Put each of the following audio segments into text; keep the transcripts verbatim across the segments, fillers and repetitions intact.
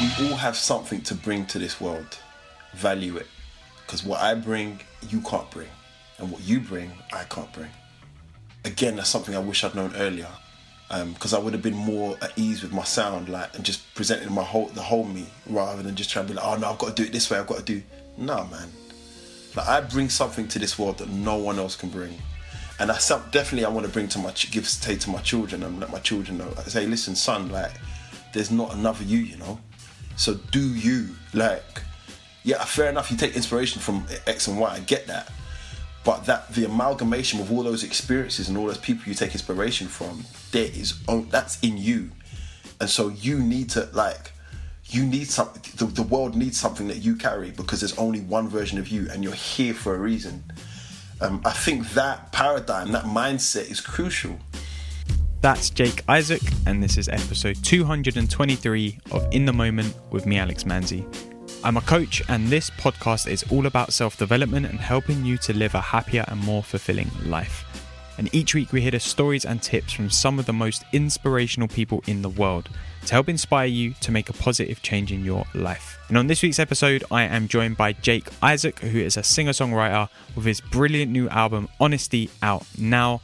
We all have something to bring to this world. Value it. Because what I bring, you can't bring. And what you bring, I can't bring. Again, that's something I wish I'd known earlier. Because um, I would have been more at ease with my sound, like, and just presenting my whole, the whole me, rather than just trying to be like, oh no, I've got to do it this way, I've got to do... Nah, man. Like, I bring something to this world that no one else can bring. And that's something definitely I want to bring to my, give say to my children, and let my children know. I say, listen, son, like, there's not another you, you know? So do you, like, yeah, fair enough, you take inspiration from X and Y, I get that. But that the amalgamation of all those experiences and all those people you take inspiration from, there is that's in you, and so you need to like, you need something. The, the world needs something that you carry because there's only one version of you, and you're here for a reason. Um, I think that paradigm, that mindset, is crucial. That's Jake Isaac, and this is episode two hundred twenty-three of In the Moment with me, Alex Manzi. I'm a coach, and this podcast is all about self-development and helping you to live a happier and more fulfilling life. And each week we hear the stories and tips from some of the most inspirational people in the world to help inspire you to make a positive change in your life. And on this week's episode, I am joined by Jake Isaac, who is a singer-songwriter with his brilliant new album, Honesty, out now.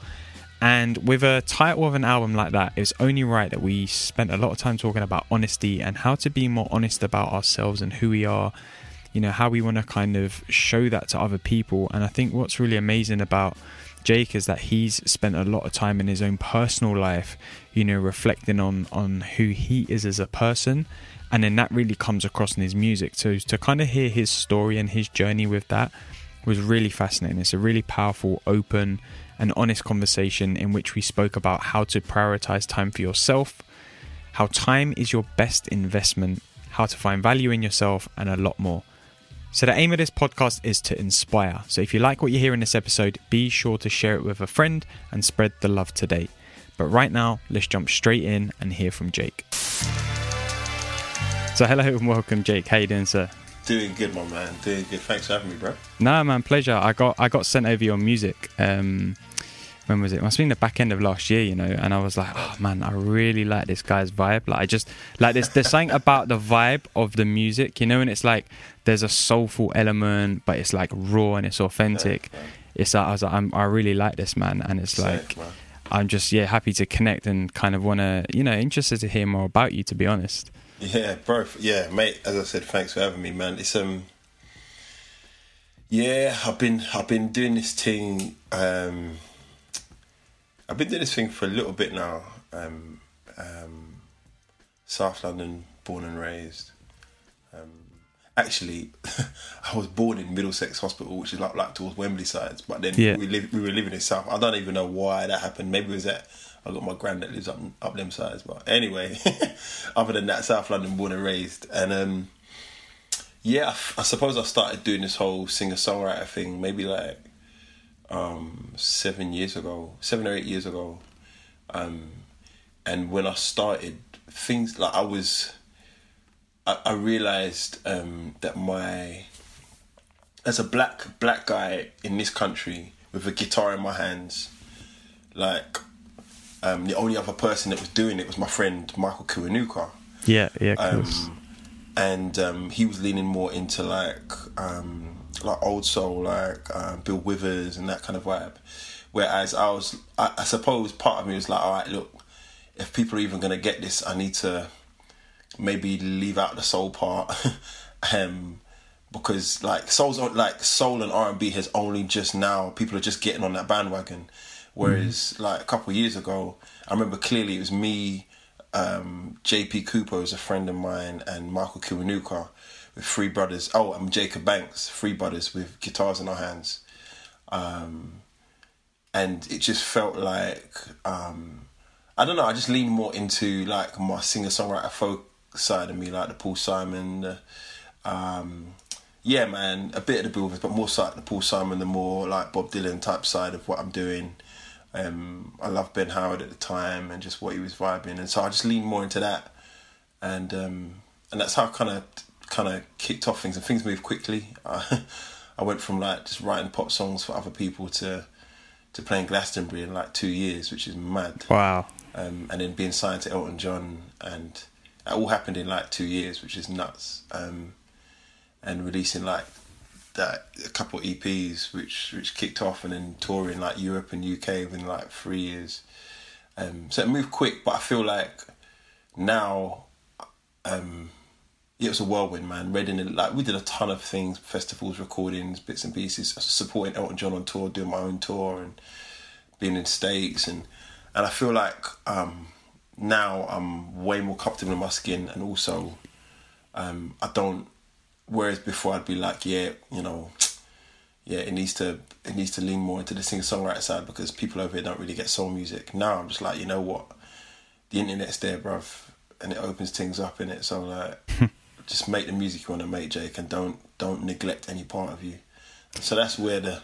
And with a title of an album like that, it's only right that we spent a lot of time talking about honesty and how to be more honest about ourselves and who we are, you know, how we want to kind of show that to other people. And I think what's really amazing about Jake is that he's spent a lot of time in his own personal life, you know, reflecting on, on who he is as a person. And then that really comes across in his music. So to kind of hear his story and his journey with that was really fascinating. It's a really powerful, open an honest conversation in which we spoke about how to prioritize time for yourself, how time is your best investment, how to find value in yourself, and a lot more. So the aim of this podcast is to inspire. So if you like what you hear in this episode, be sure to share it with a friend and spread the love today. But right now, let's jump straight in and hear from Jake. So hello and welcome, Jake. How you doing, sir? Doing good, my man. Doing good. Thanks for having me, bro. Nah, man, pleasure. I got I got sent over your music. Um, when was it? It must have been the back end of last year, you know. And I was like, oh man, I really like this guy's vibe. Like I just like there's there's something about the vibe of the music, you know. And it's like there's a soulful element, but it's like raw and it's authentic. Yeah, it's like I was like, I'm, I really like this, man. And it's like yeah, I'm just yeah happy to connect and kind of want to, you know, interested to hear more about you, to be honest. Yeah, bro. Yeah, mate. As I said, thanks for having me, man. It's um, yeah, I've been I've been doing this thing. Um, I've been doing this thing for a little bit now. Um, um, South London, born and raised. Um, actually, I was born in Middlesex Hospital, which is like like towards Wembley sides. But then yeah. we live we were living in South. I don't even know why that happened. Maybe it was that. I got my gran that lives up up them sides, but anyway, other than that, South London, born and raised, and um, yeah, I, f- I suppose I started doing this whole singer-songwriter thing maybe like um, seven years ago, seven or eight years ago, um, and when I started, things like I was, I, I realised um, that my, as a black black guy in this country with a guitar in my hands, like. Um, the only other person that was doing it was my friend Michael Kiwanuka. Yeah, yeah, of course. Um, and um, he was leaning more into like um, like old soul, like uh, Bill Withers and that kind of vibe. Whereas I was, I, I suppose, part of me was like, all right, look, if people are even gonna get this, I need to maybe leave out the soul part, um, because like soul's like soul and R and B has only just now people are just getting on that bandwagon. Whereas, like, a couple of years ago, I remember clearly it was me, um, J P Cooper, who's a friend of mine, and Michael Kiwanuka, with three brothers. Oh, and Jacob Banks, three brothers with guitars in our hands. Um, and it just felt like, um, I don't know, I just leaned more into, like, my singer-songwriter folk side of me, like the Paul Simon, the, um... yeah, man, a bit of the Bill Withers, but more like the Paul Simon, the more like Bob Dylan type side of what I'm doing. Um, I loved Ben Howard at the time and just what he was vibing, and so I just leaned more into that, and um, and that's how I kind of kind of kicked off things, and things moved quickly. I, I went from like just writing pop songs for other people to to playing Glastonbury in like two years, which is mad. Wow! Um, and then being signed to Elton John and That all happened in like two years, which is nuts. Um, and releasing like that a couple of E Ps, which which kicked off, and then touring like Europe and U K within like three years. Um, so it moved quick, but I feel like now, um, it was a whirlwind, man. Reading, like, we did a ton of things, festivals, recordings, bits and pieces, supporting Elton John on tour, doing my own tour, and being in States, and and I feel like um, now I'm way more comfortable in my skin, and also um, I don't. Whereas before I'd be like, yeah, you know, yeah, it needs to it needs to lean more into the singer-songwriter side because people over here don't really get soul music. Now I'm just like, you know what, the internet's there, bruv, and it opens things up, innit? So like, just make the music you want to make, Jake, and don't don't neglect any part of you. So that's where the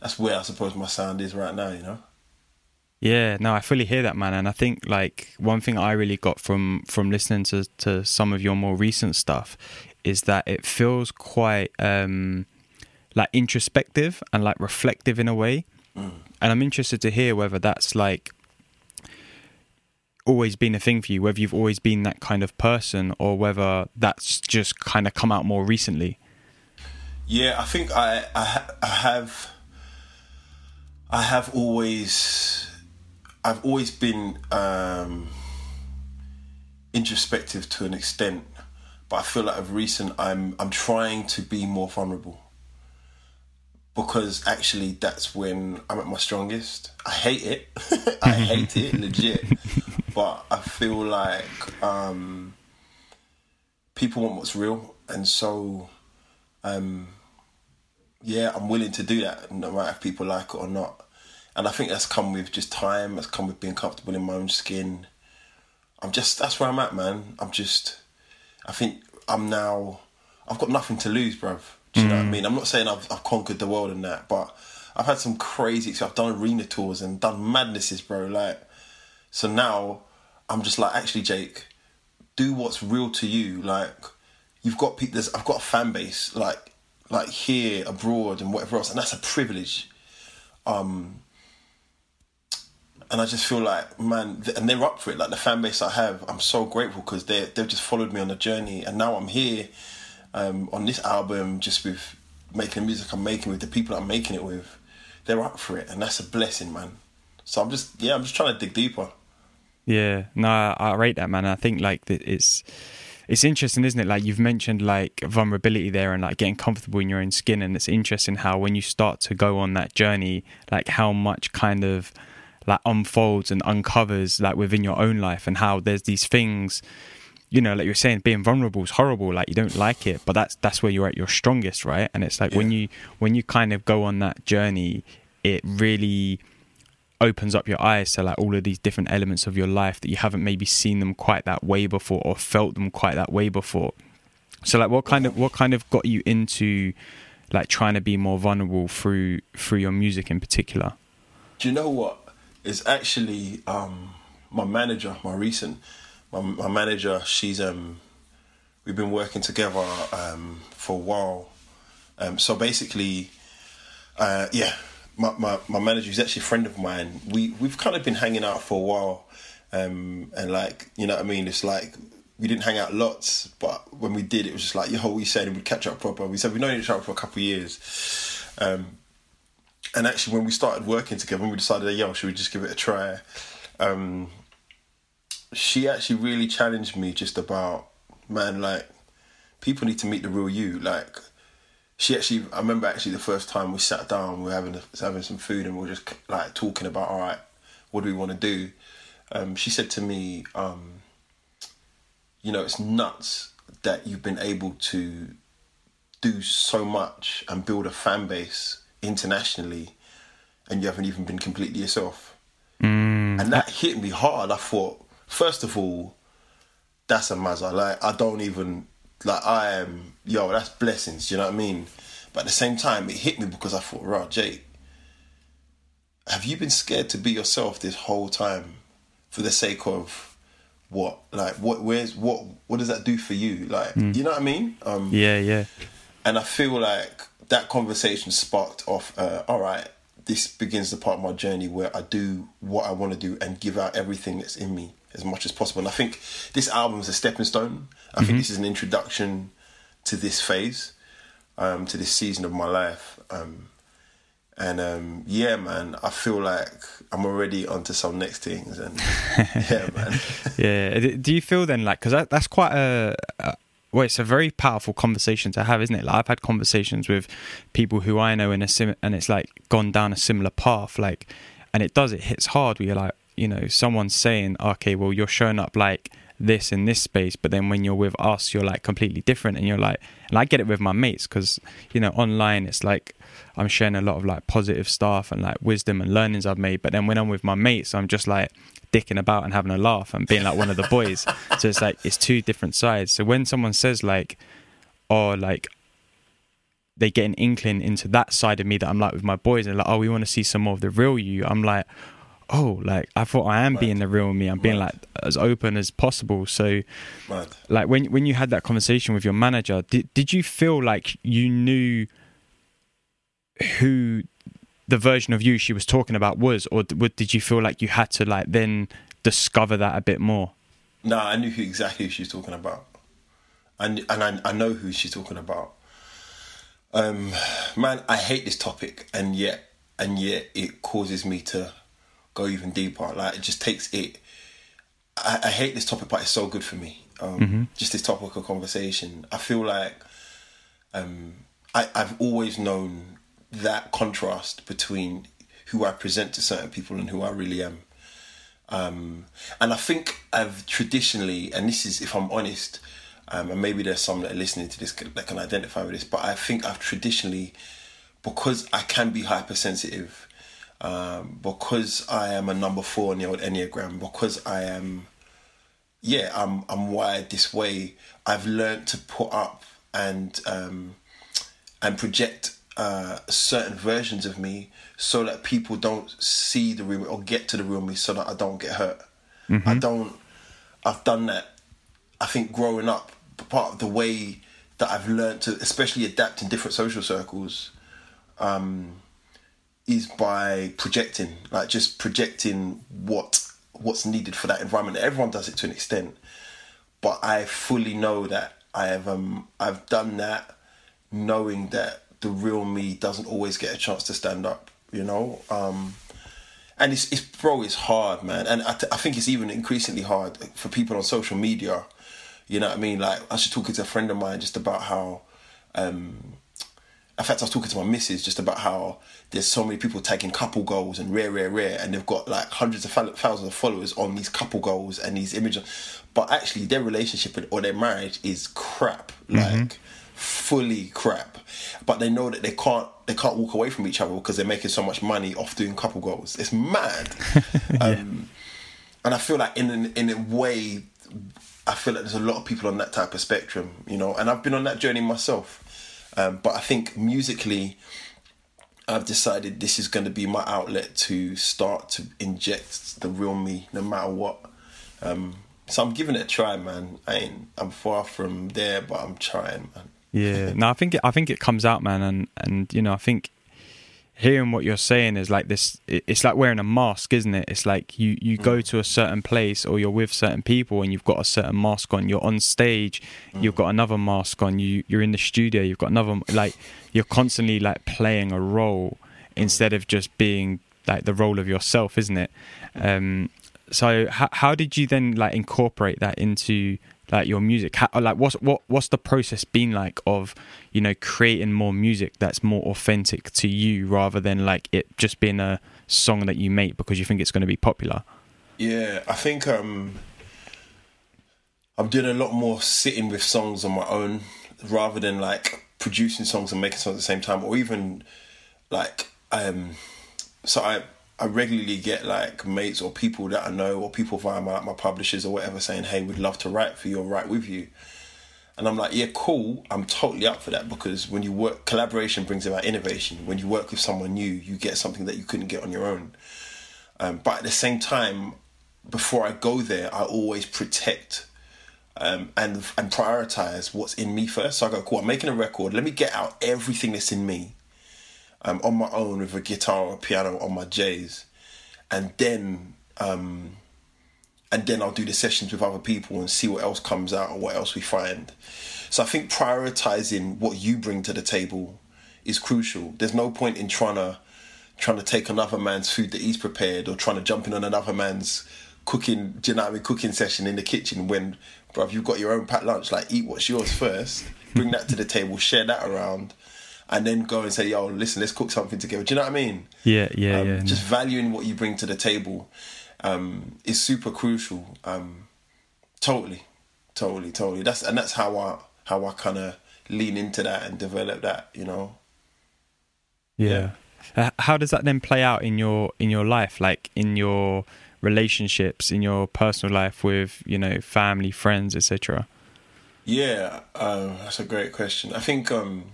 that's where I suppose my sound is right now, you know. Yeah, no, I fully hear that, man. And I think like one thing I really got from from listening to to some of your more recent stuff is that it feels quite um, like introspective and like reflective in a way. Mm. And I'm interested to hear whether that's like always been a thing for you, whether you've always been that kind of person or whether that's just kind of come out more recently. Yeah, I think I, I, ha- I have, I have always, I've always been um, introspective to an extent. But I feel like of recent, I'm I'm trying to be more vulnerable because actually that's when I'm at my strongest. I hate it. I hate it, legit. But I feel like um, people want what's real. And so, um, yeah, I'm willing to do that, no matter if people like it or not. And I think that's come with just time. That's come with being comfortable in my own skin. I'm just, that's where I'm at, man. I'm just... I think I'm now... I've got nothing to lose, bruv. Do you mm. know what I mean? I'm not saying I've, I've conquered the world and that, but I've had some crazy... I've done arena tours and done madnesses, bro. Like, so now I'm just like, actually, Jake, do what's real to you. Like, you've got people... I've got a fan base, like, like here, abroad, and whatever else, and that's a privilege. Um, And I just feel like, man, and they're up for it. Like the fan base I have, I'm so grateful because they they've just followed me on the journey, and now I'm here um, on this album, just with making the music I'm making with the people I'm making it with. They're up for it, and that's a blessing, man. So I'm just, yeah, I'm just trying to dig deeper. Yeah, no, I rate that, man. I think like it's it's interesting, isn't it? Like you've mentioned, like vulnerability there, and like getting comfortable in your own skin, and it's interesting how when you start to go on that journey, like how much kind of like unfolds and uncovers like within your own life, and how there's these things, you know, like you're saying, being vulnerable is horrible, like you don't like it, but that's that's where you're at your strongest, right? And it's like yeah. when you when you kind of go on that journey, it really opens up your eyes to like all of these different elements of your life that you haven't maybe seen them quite that way before or felt them quite that way before. So like what kind of what kind of got you into like trying to be more vulnerable through through your music in particular? Do you know what? Is actually um, my manager, my recent, my, my manager, she's, um, we've been working together um, for a while. Um, so basically, uh, yeah, my, my, my manager is actually a friend of mine. We, we've kind of been hanging out for a while. Um, and like, you know what I mean? It's like, we didn't hang out lots, but when we did, it was just like, yo, we said we'd catch up proper. We said we've known each other for a couple of years. Um, And actually, when we started working together, we decided, yo, should we just give it a try? Um, she actually really challenged me just about, man, like, people need to meet the real you. Like, she actually, I remember actually the first time we sat down, we were having, having some food and we were just, like, talking about, all right, what do we want to do? Um, she said to me, um, you know, it's nuts that you've been able to do so much and build a fan base internationally and you haven't even been completely yourself. Mm. And that hit me hard. I thought, first of all, that's a mazza. Like, I don't even, like, I am, yo, that's blessings, do you know what I mean? But at the same time, it hit me because I thought, right, Jake, have you been scared to be yourself this whole time for the sake of what? Like, what, where's, what, what does that do for you? Like, mm. you know what I mean? Um, yeah, yeah. And I feel like that conversation sparked off, uh, all right, this begins the part of my journey where I do what I want to do and give out everything that's in me. as much as possible. And I think this album is a stepping stone. I mm-hmm. think this is an introduction to this phase, um, to this season of my life. Um, and um, yeah, man, I feel like I'm already onto some next things. And yeah, man. Yeah. Do you feel then like, because that, that's quite a, a well, it's a very powerful conversation to have, isn't it? Like, I've had conversations with people who I know in a sim, and it's like gone down a similar path. Like, and it does, it hits hard where you're like, you know, someone's saying, okay, well, you're showing up like this in this space, but then when you're with us, you're like completely different. And you're like, and I get it with my mates, because, you know, online it's like I'm sharing a lot of like positive stuff and like wisdom and learnings I've made, but then when I'm with my mates, I'm just like dicking about and having a laugh and being like one of the boys. So it's like, it's two different sides. So when someone says like, oh, like they get an inkling into that side of me that I'm like with my boys, and like, oh, we want to see some more of the real you, I'm like, oh, like I thought I am right. being the real me. I'm being right. like as open as possible. So right. like when when you had that conversation with your manager, did, did you feel like you knew who the version of you she was talking about was, or did you feel like you had to like then discover that a bit more? No, I knew who, exactly who she was talking about. And, and I, I know who she's talking about. Um, man, I hate this topic, and yet, and yet it causes me to go even deeper. Like, it just takes it. I, I hate this topic, but it's so good for me. Um, mm-hmm. Just this topic of conversation. I feel like um, I, I've always known that contrast between who I present to certain people and who I really am. Um, and I think I've traditionally, and this is if I'm honest, um, and maybe there's some that are listening to this that can identify with this, but I think I've traditionally, because I can be hypersensitive, Um, because I am a number four in the old Enneagram, because I am, yeah, I'm I'm wired this way, I've learned to put up and um, and project uh, certain versions of me so that people don't see the real or get to the real me, so that I don't get hurt. Mm-hmm. I don't. I've done that. I think growing up, part of the way that I've learned to, especially adapt in different social circles, Um, is by projecting, like just projecting what what's needed for that environment. Everyone does it to an extent, but I fully know that I have um I've done that, knowing that the real me doesn't always get a chance to stand up, you know. Um, and it's it's bro, it's hard, man, and I, th- I think it's even increasingly hard for people on social media. You know what I mean? Like, I was just talking to a friend of mine just about how, um, in fact, I was talking to my missus just about how there's so many people tagging couple goals and rare, rare, rare, and they've got like hundreds of thousands of followers on these couple goals and these images. But actually, their relationship or their marriage is crap, like mm-hmm. fully crap. But they know that they can't they can't walk away from each other because they're making so much money off doing couple goals. It's mad. yeah. um, and I feel like in an, in a way, I feel like there's a lot of people on that type of spectrum, you know. And I've been on that journey myself. Um, but I think musically, I've decided this is going to be my outlet to start to inject the real me, no matter what. Um, so I'm giving it a try, man. I ain't, I'm far from there, but I'm trying, man. Yeah, no, I think it, I think it comes out, man, and and you know, I think hearing what you're saying is like this. It's like wearing a mask, isn't it? It's like you you mm. go to a certain place or you're with certain people and you've got a certain mask on. You're on stage, mm. you've got another mask on. You you're in the studio, you've got another. Like, you're constantly like playing a role mm. instead of just being like the role of yourself, isn't it? Um, so how how did you then like incorporate that into like your music? How, like what's what what's the process been like of, you know, creating more music that's more authentic to you rather than like it just being a song that you make because you think it's going to be popular? Yeah, I think um, I'm doing a lot more sitting with songs on my own rather than like producing songs and making songs at the same time, or even like um, so I. I regularly get like mates or people that I know or people via my, my publishers or whatever saying, hey, we'd love to write for you or write with you. And I'm like, yeah, cool. I'm totally up for that, because when you work, collaboration brings about innovation. When you work with someone new, you get something that you couldn't get on your own. Um, but at the same time, before I go there, I always protect um, and and prioritize what's in me first. So I go, cool, I'm making a record. Let me get out everything that's in me. I'm on my own with a guitar or a piano on my J's, and then um, and then I'll do the sessions with other people and see what else comes out or what else we find. So I think prioritising what you bring to the table is crucial. There's no point in trying to trying to take another man's food that he's prepared, or trying to jump in on another man's cooking, do you know what I mean, cooking session in the kitchen when, bruv, you've got your own packed lunch. Like, eat what's yours first, bring that to the table, share that around, and then go and say, yo, listen, let's cook something together. Do you know what I mean? Yeah, yeah, um, yeah. Just no. valuing what you bring to the table um, is super crucial. Um, totally, totally, totally. That's and that's how I how I kind of lean into that and develop that. You know. Yeah. yeah. How does that then play out in your in your life, like in your relationships, in your personal life with, you know, family, friends, et cetera? Yeah, um, that's a great question. I think. Um,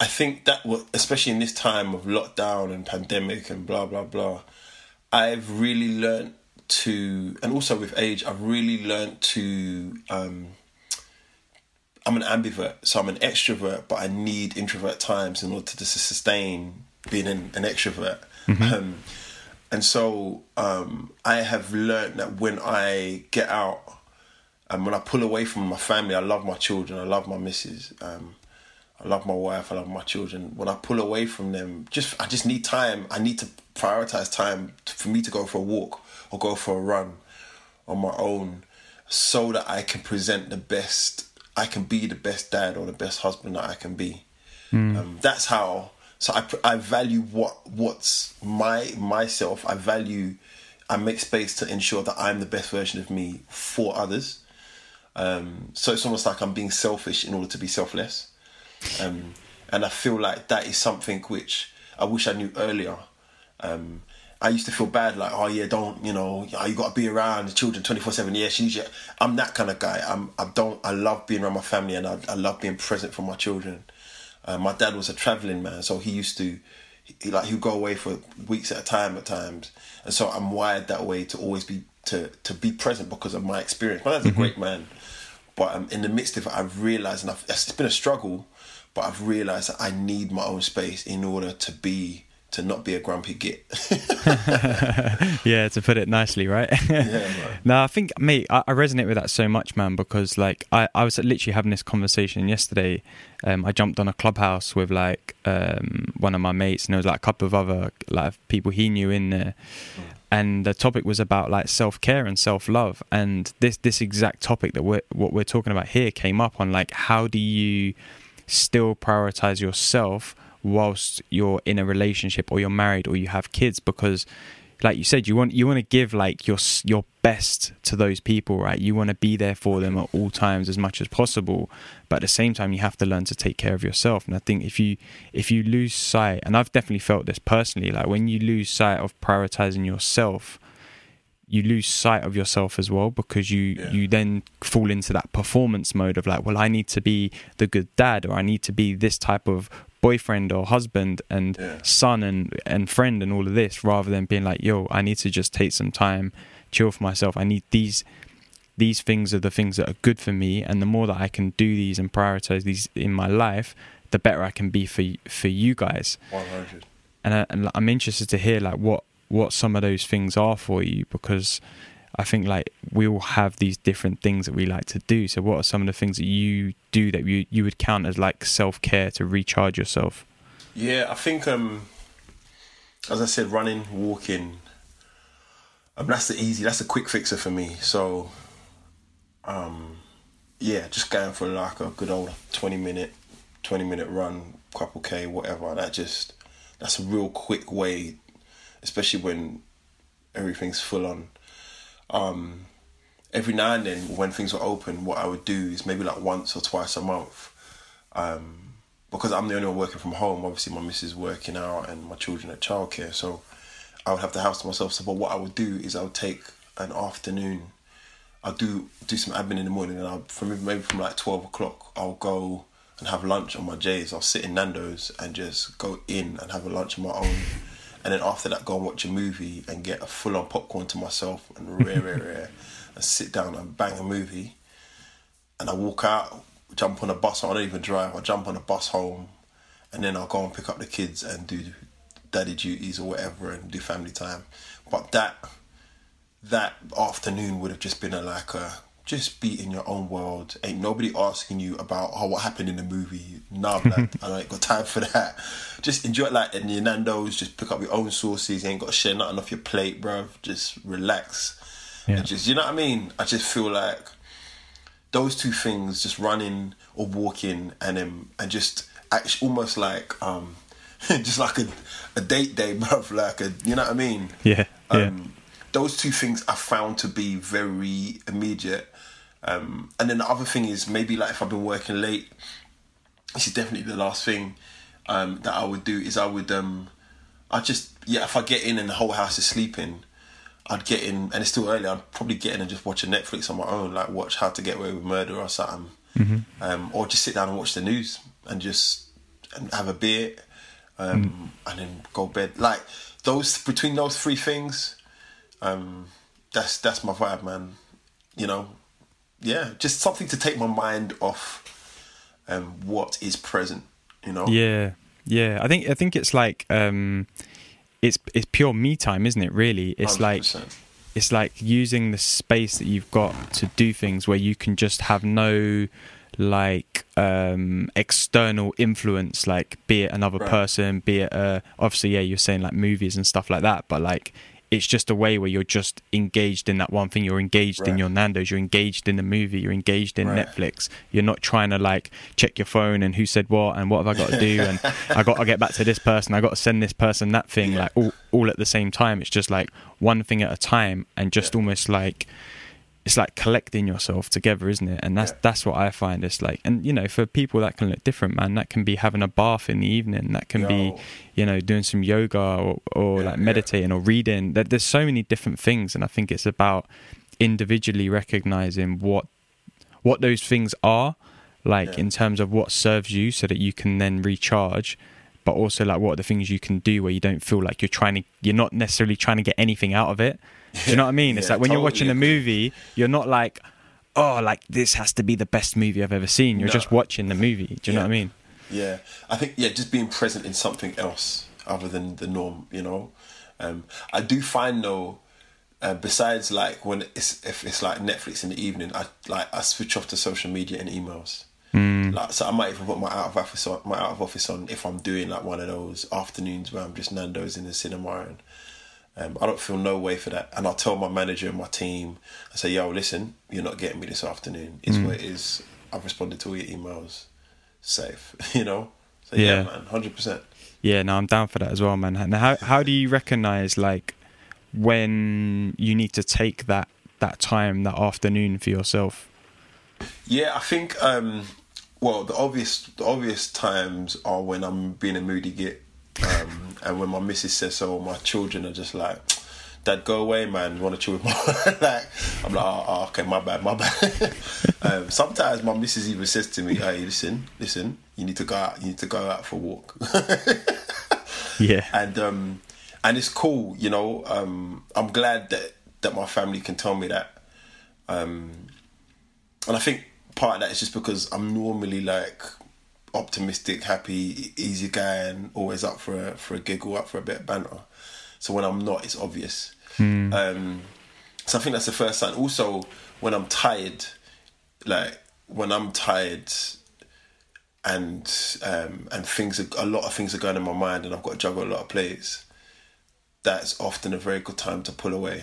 I think that, especially in this time of lockdown and pandemic and blah, blah, blah, I've really learnt to, and also with age, I've really learnt to, um, I'm an ambivert, so I'm an extrovert, but I need introvert times in order to sustain being an, an extrovert. Mm-hmm. Um, and so um, I have learnt that when I get out and um, when I pull away from my family, I love my children, I love my missus, um, I love my wife, I love my children. When I pull away from them, just I just need time. I need to prioritise time to, for me to go for a walk or go for a run on my own so that I can present the best, I can be the best dad or the best husband that I can be. Mm. Um, that's how, so I, I value what what's my myself. I value, I make space to ensure that I'm the best version of me for others. Um, so it's almost like I'm being selfish in order to be selfless. Um, and I feel like that is something which I wish I knew earlier. Um, I used to feel bad, like, oh yeah, don't, you know, you got to be around the children twenty-four seven. Yeah, she needs you. I'm that kind of guy. I'm, I don't, I love being around my family, and I, I love being present for my children. Uh, my dad was a travelling man, so he used to, he, like, he'd go away for weeks at a time at times. And so I'm wired that way to always be, to, to be present because of my experience. My dad's mm-hmm. a great man, but um, in the midst of it, I've realised, and I've, it's been a struggle, but I've realised that I need my own space in order to be, to not be a grumpy git. Yeah, to put it nicely, right? Yeah, no, I think, mate, I, I resonate with that so much, man, because, like, I, I was literally having this conversation yesterday. Um, I jumped on a Clubhouse with, like, um, one of my mates, and there was, like, a couple of other, like, people he knew in there. Mm. And the topic was about, like, self-care and self-love. And this, this exact topic that we're, what we're talking about here came up on, like, how do you still prioritize yourself whilst you're in a relationship or you're married or you have kids, because like you said, you want you want to give like your your best to those people, right? You want to be there for them at all times as much as possible, but at the same time you have to learn to take care of yourself. And I think if you if you lose sight, and I've definitely felt this personally, like when you lose sight of prioritizing yourself, you lose sight of yourself as well, because you, yeah. you then fall into that performance mode of like, well, I need to be the good dad, or I need to be this type of boyfriend or husband and yeah. son and, and friend and all of this, rather than being like, yo, I need to just take some time, chill for myself. I need these, these things are the things that are good for me. And the more that I can do these and prioritize these in my life, the better I can be for, for you guys. one hundred And, I, and I'm interested to hear like what, what some of those things are for you, because I think like we all have these different things that we like to do. So what are some of the things that you do that you, you would count as like self-care to recharge yourself? Yeah, I think, um, as I said, running, walking, um, that's the easy, that's the quick fixer for me. So, um, yeah, just going for like a good old twenty minute run, couple K, whatever. That just, that's a real quick way, especially when everything's full on. Um, every now and then, when things were open, what I would do is maybe like once or twice a month, um, because I'm the only one working from home. Obviously, my missus is working out and my children at childcare, so I would have the house to myself. So, but what I would do is I would take an afternoon. I'll do do some admin in the morning, and I'll from maybe from like twelve o'clock, I'll go and have lunch on my J's. I'll sit in Nando's and just go in and have a lunch on my own. And then after that, go and watch a movie and get a full-on popcorn to myself and rare, rare, rare, and sit down and bang a movie. And I walk out, jump on a bus. I don't even drive. I jump on a bus home, and then I'll go and pick up the kids and do daddy duties or whatever and do family time. But that that afternoon would have just been a, like a, just be in your own world. Ain't nobody asking you about, oh, what happened in the movie. Nah, man, I ain't got time for that. Just enjoy it, like, in your Nando's, just pick up your own sauces. You ain't got to share nothing off your plate, bruv. Just relax. Yeah. And just, you know what I mean? I just feel like those two things, just running or walking, and then, and just actually almost like, um, just like a, a date day, bruv. Like, a, you know what I mean? Yeah, um, yeah. Those two things I found to be very immediate. Um, and then the other thing is, maybe like if I've been working late, this is definitely the last thing um, that I would do, is I would, um, I just, yeah, if I get in and the whole house is sleeping, I'd get in, and it's still early, I'd probably get in and just watch a Netflix on my own, like watch How to Get Away with Murder or something. Mm-hmm. Um, or just sit down and watch the news and just and have a beer um, mm. and then go to bed. Like, those, between those three things, um, that's that's my vibe, man. You know? Yeah, just something to take my mind off um, what is present, you know? Yeah, yeah. I think I think it's like... Um... It's it's pure me time, isn't it? Really, it's one hundred percent. Like it's like using the space that you've got to do things where you can just have no like um, external influence, like be it another right. person, be it uh, obviously yeah, you're saying like movies and stuff like that, but like it's just a way where you're just engaged in that one thing. You're engaged right. in your Nando's, you're engaged in the movie, you're engaged in right. Netflix. You're not trying to like check your phone and who said what and what have I got to do and I got to get back to this person, I got to send this person that thing, yeah. like all, all at the same time. It's just like one thing at a time and just yeah. almost like it's like collecting yourself together, isn't it? And that's yeah. that's what I find. It's like, and you know, for people that can look different, man. That can be having a bath in the evening. That can Yo. be, you know, doing some yoga or, or yeah, like meditating yeah. or reading. There's so many different things, and I think it's about individually recognizing what what those things are, like yeah. in terms of what serves you, so that you can then recharge. But also, like, what are the things you can do where you don't feel like you're trying to, you're not necessarily trying to get anything out of it. Do you know what I mean? It's yeah, like when totally you're watching a movie, you're not like, oh, like this has to be the best movie I've ever seen. You're no. just watching the movie. Do you yeah. know what I mean? Yeah. I think, yeah, just being present in something else other than the norm, you know? Um, I do find though, uh, besides like when it's, if it's like Netflix in the evening, I like, I switch off to social media and emails. Mm. Like, so I might even put my out of office on, my out of office on if I'm doing like one of those afternoons where I'm just Nando's in the cinema, and um, I don't feel no way for that. And I'll tell my manager and my team, I say, yo, listen, you're not getting me this afternoon. It's mm. what it is. I've responded to all your emails. Safe, you know? So yeah, yeah man, one hundred percent. Yeah, no, I'm down for that as well, man. Now, how how do you recognise like when you need to take that that time, that afternoon for yourself? Yeah, I think um, well, the obvious the obvious times are when I'm being a moody git, um, and when my missus says so, my children are just like, "Dad, go away, man. You want to chill with my?" Like, I'm like, "Oh, oh okay, my bad, my bad." um, sometimes my missus even says to me, "Hey, listen, listen, you need to go out. You need to go out for a walk." Yeah, and um, and it's cool, you know. Um, I'm glad that that my family can tell me that. Um, And I think part of that is just because I'm normally like optimistic, happy, easy guy, and always up for a, for a giggle, up for a bit of banter. So when I'm not, it's obvious. Mm. Um, so I think that's the first sign. Also, when I'm tired, like when I'm tired and um, and things, are, a lot of things are going in my mind and I've got to juggle a lot of plates, that's often a very good time to pull away.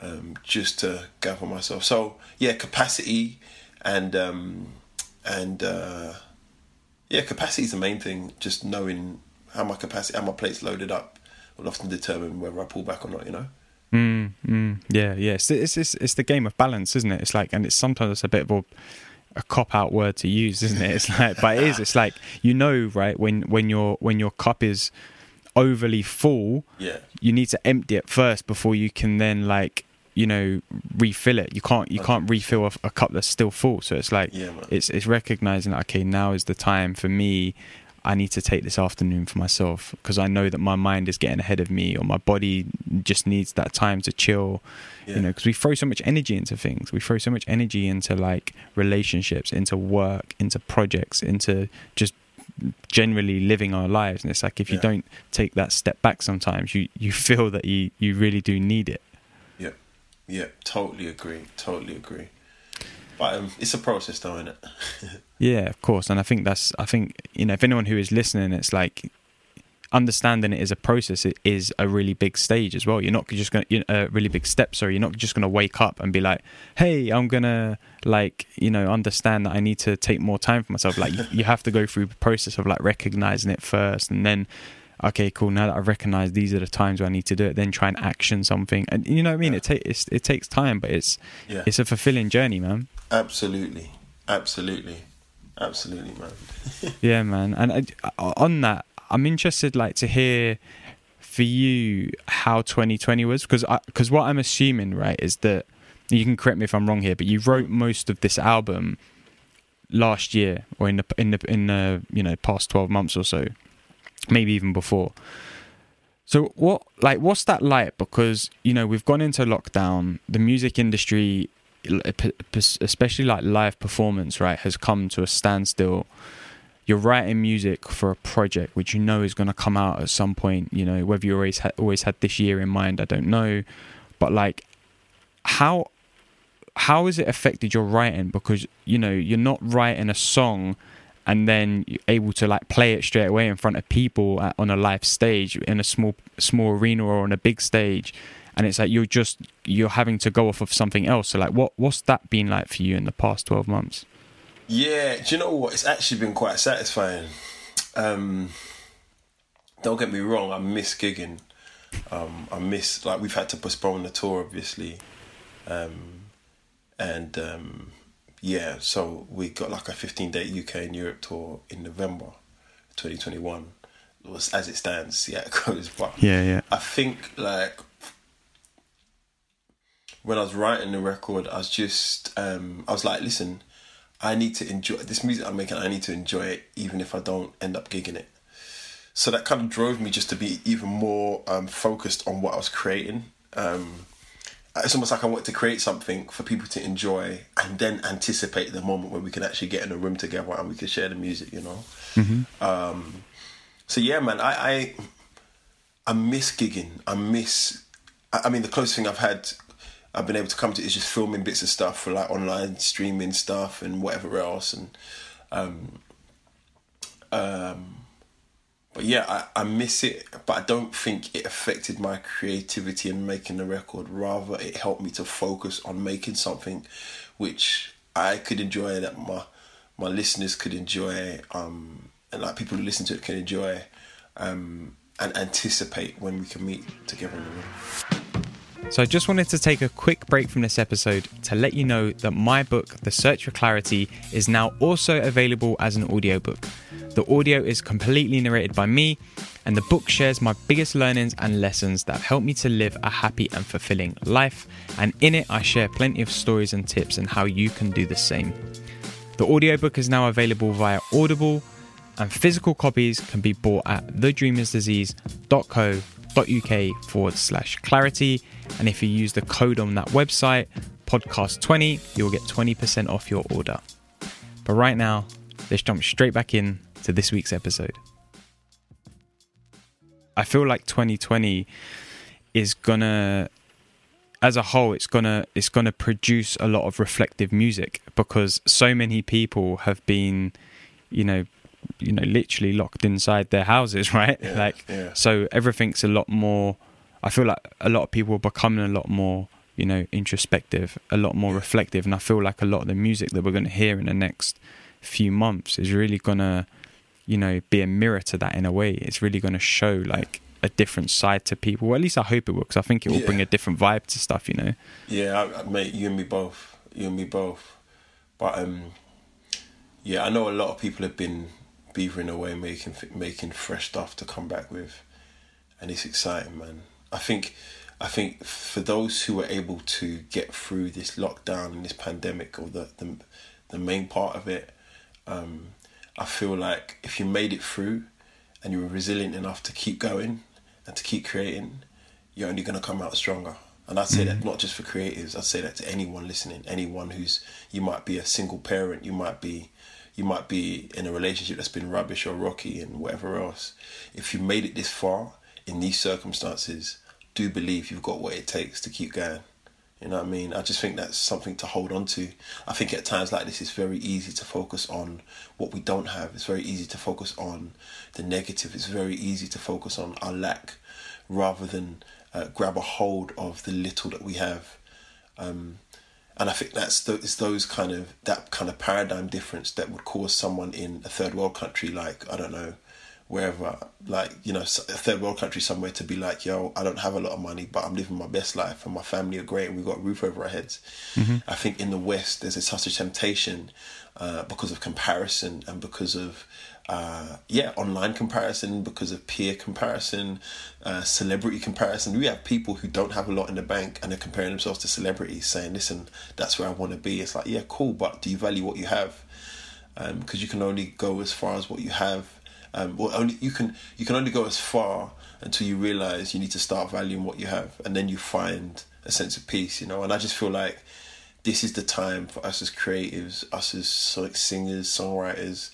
Um, just to gather myself. So yeah, capacity and um, and uh, yeah, capacity is the main thing. Just knowing how my capacity, how my plate's loaded up, will often determine whether I pull back or not. You know. Mm, mm, yeah, yeah. It's, it's it's it's the game of balance, isn't it? It's like, and it's sometimes it's a bit of a, a cop out word to use, isn't it? It's like, but it is. It's like, you know, right? When when your when your cup is overly full, yeah, you need to empty it first before you can then like, you know, refill it. You can't you okay. can't refill a, a cup that's still full. So it's like yeah, it's it's recognizing that, okay, now is the time for me. I need to take this afternoon for myself because I know that my mind is getting ahead of me, or my body just needs that time to chill. Yeah. You know, because we throw so much energy into things. We throw so much energy into like relationships, into work, into projects, into just generally living our lives, and it's like if you yeah. don't take that step back, sometimes you you feel that you you really do need it. Yeah, Yeah, totally agree. Totally agree. But um, it's a process, though, isn't it? Yeah, of course. And I think that's, I think, you know, if anyone who is listening, it's like understanding it is a process. It is a really big stage as well. You're not just going to, a uh, really big step. Sorry, you're not just going to wake up and be like, hey, I'm going to, like, you know, understand that I need to take more time for myself. Like, you, you have to go through the process of, like, recognizing it first, and then, okay, cool, now that I've recognised these are the times where I need to do it, then try and action something. And you know what I mean? Yeah. It, ta- it's, it takes time, but it's yeah. it's a fulfilling journey, man. Absolutely. Absolutely. Absolutely, man. Yeah, man. And I, on that, I'm interested, like, to hear for you how twenty twenty was, because because what I'm assuming, right, is that, you can correct me if I'm wrong here, but you wrote most of this album last year, or in the in the, in the you know, past twelve months or so. Maybe even before. So what, like, what's that like? Because, you know, we've gone into lockdown. The music industry, especially like live performance, right, has come to a standstill. You're writing music for a project which you know is going to come out at some point. You know, whether you always ha- always had this year in mind, I don't know. But like, how how has it affected your writing? Because, you know, you're not writing a song and then you're able to, like, play it straight away in front of people at, on a live stage in a small small arena or on a big stage, and it's like you're just you're having to go off of something else. So, like, what what's that been like for you in the past twelve months? Yeah, do you know what? It's actually been quite satisfying. Um, don't get me wrong, I miss gigging. Um, I miss, like, we've had to postpone the tour, obviously, um, and. Um, Yeah, so we got like a fifteen-day U K and Europe tour in November twenty twenty-one. It was, as it stands, yeah, it goes. But yeah, yeah. I think, like, when I was writing the record, I was just, um, I was like, listen, I need to enjoy this music I'm making. I need to enjoy it, even if I don't end up gigging it. So that kind of drove me just to be even more um, focused on what I was creating. Um It's almost like I want to create something for people to enjoy and then anticipate the moment when we can actually get in a room together and we can share the music, you know? Mm-hmm. Um, so, yeah, man, I, I I miss gigging. I miss... I, I mean, the closest thing I've had, I've been able to come to is just filming bits of stuff for, like, online streaming stuff and whatever else. And um, um, But, yeah, I, I miss it, but I don't think it affected my creativity in making the record. Rather, it helped me to focus on making something which I could enjoy, that my my listeners could enjoy, um, and, like, people who listen to it can enjoy, um, and anticipate when we can meet together in the room. So I just wanted to take a quick break from this episode to let you know that my book, The Search for Clarity, is now also available as an audiobook. The audio is completely narrated by me, and the book shares my biggest learnings and lessons that have helped me to live a happy and fulfilling life. And in it, I share plenty of stories and tips on how you can do the same. The audiobook is now available via Audible, and physical copies can be bought at the dreamers disease dot co dot uk forward slash clarity, and if you use the code on that website, podcast twenty, you'll get twenty percent off your order. But right now, let's jump straight back in to this week's episode. I feel like twenty twenty is gonna, as a whole, it's gonna it's gonna produce a lot of reflective music, because so many people have been, you know, you know, literally locked inside their houses, right? Yeah, like, yeah. So everything's a lot more, I feel like a lot of people are becoming a lot more, you know, introspective, a lot more reflective. And I feel like a lot of the music that we're going to hear in the next few months is really going to, you know, be a mirror to that in a way. It's really going to show, like, a different side to people. Well, at least I hope it will, because I think it will yeah. bring a different vibe to stuff, you know? Yeah, I, I, mate, you and me both. You and me both. But, um, yeah, I know a lot of people have been beavering away, making making fresh stuff to come back with, and it's exciting, man. I think, I think for those who were able to get through this lockdown and this pandemic, or the the, the main part of it, um, I feel like if you made it through, and you were resilient enough to keep going and to keep creating, you're only gonna come out stronger. And I'd say mm-hmm. that not just for creatives. I'd say that to anyone listening, anyone who's, you might be a single parent, you might be. You might be in a relationship that's been rubbish or rocky and whatever else. If you made it this far in these circumstances, do believe you've got what it takes to keep going. You know what I mean? I just think that's something to hold on to. I think at times like this, it's very easy to focus on what we don't have. It's very easy to focus on the negative. It's very easy to focus on our lack rather than uh, grab a hold of the little that we have. Um, and I think that's th- it's those kind of, that kind of paradigm difference that would cause someone in a third world country, like, I don't know, wherever, like, you know, a third world country somewhere, to be like, yo, I don't have a lot of money, but I'm living my best life and my family are great and we've got a roof over our heads. Mm-hmm. I think in the West, there's such a temptation uh, because of comparison and because of, uh, yeah, online comparison, because of peer comparison, uh, celebrity comparison. We have people who don't have a lot in the bank and they're comparing themselves to celebrities saying, listen, that's where I want to be. It's like, yeah, cool, but do you value what you have? Um, because you can only go as far as what you have. Um, well, only you can you can only go as far until you realise you need to start valuing what you have, and then you find a sense of peace, you know. And I just feel like this is the time for us as creatives, us as singers, songwriters,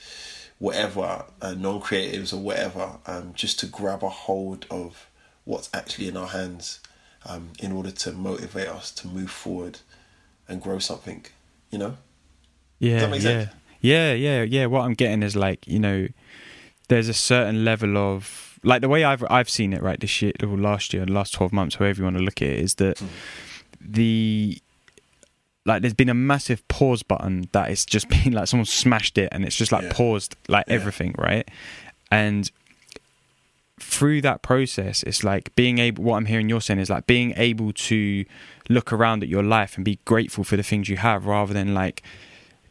whatever, uh, non-creatives or whatever, um, just to grab a hold of what's actually in our hands, um, in order to motivate us to move forward and grow something, you know. Yeah, does that make yeah, sense? yeah, yeah, yeah. What I'm getting is, like, you know, there's a certain level of, like, the way I've I've seen it, right, this year or last year, the last twelve months, however you want to look at it, is that mm. the like there's been a massive pause button that it's just been like someone smashed it and it's just like yeah. paused like yeah. everything, right? And through that process, it's like being able, what I'm hearing you're saying is like being able to look around at your life and be grateful for the things you have, rather than like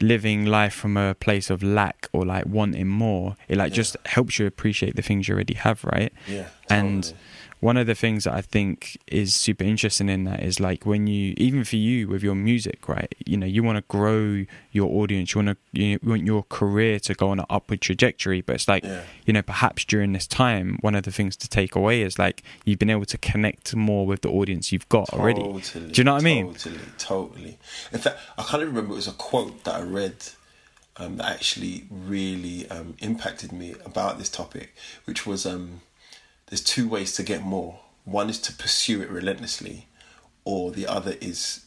living life from a place of lack or like wanting more. It like yeah. just helps you appreciate the things you already have, right? Yeah. Totally. And one of the things that I think is super interesting in that is like, when you, even for you with your music, right, you know, you want to grow your audience, you want to, you want your career to go on an upward trajectory, but it's like, yeah. you know, perhaps during this time, one of the things to take away is like, you've been able to connect more with the audience you've got totally, already. Do you know what totally, I mean? Totally, totally. In fact, I can't even remember, it was a quote that I read um, that actually really um, impacted me about this topic, which was, um, there's two ways to get more. One is to pursue it relentlessly, or the other is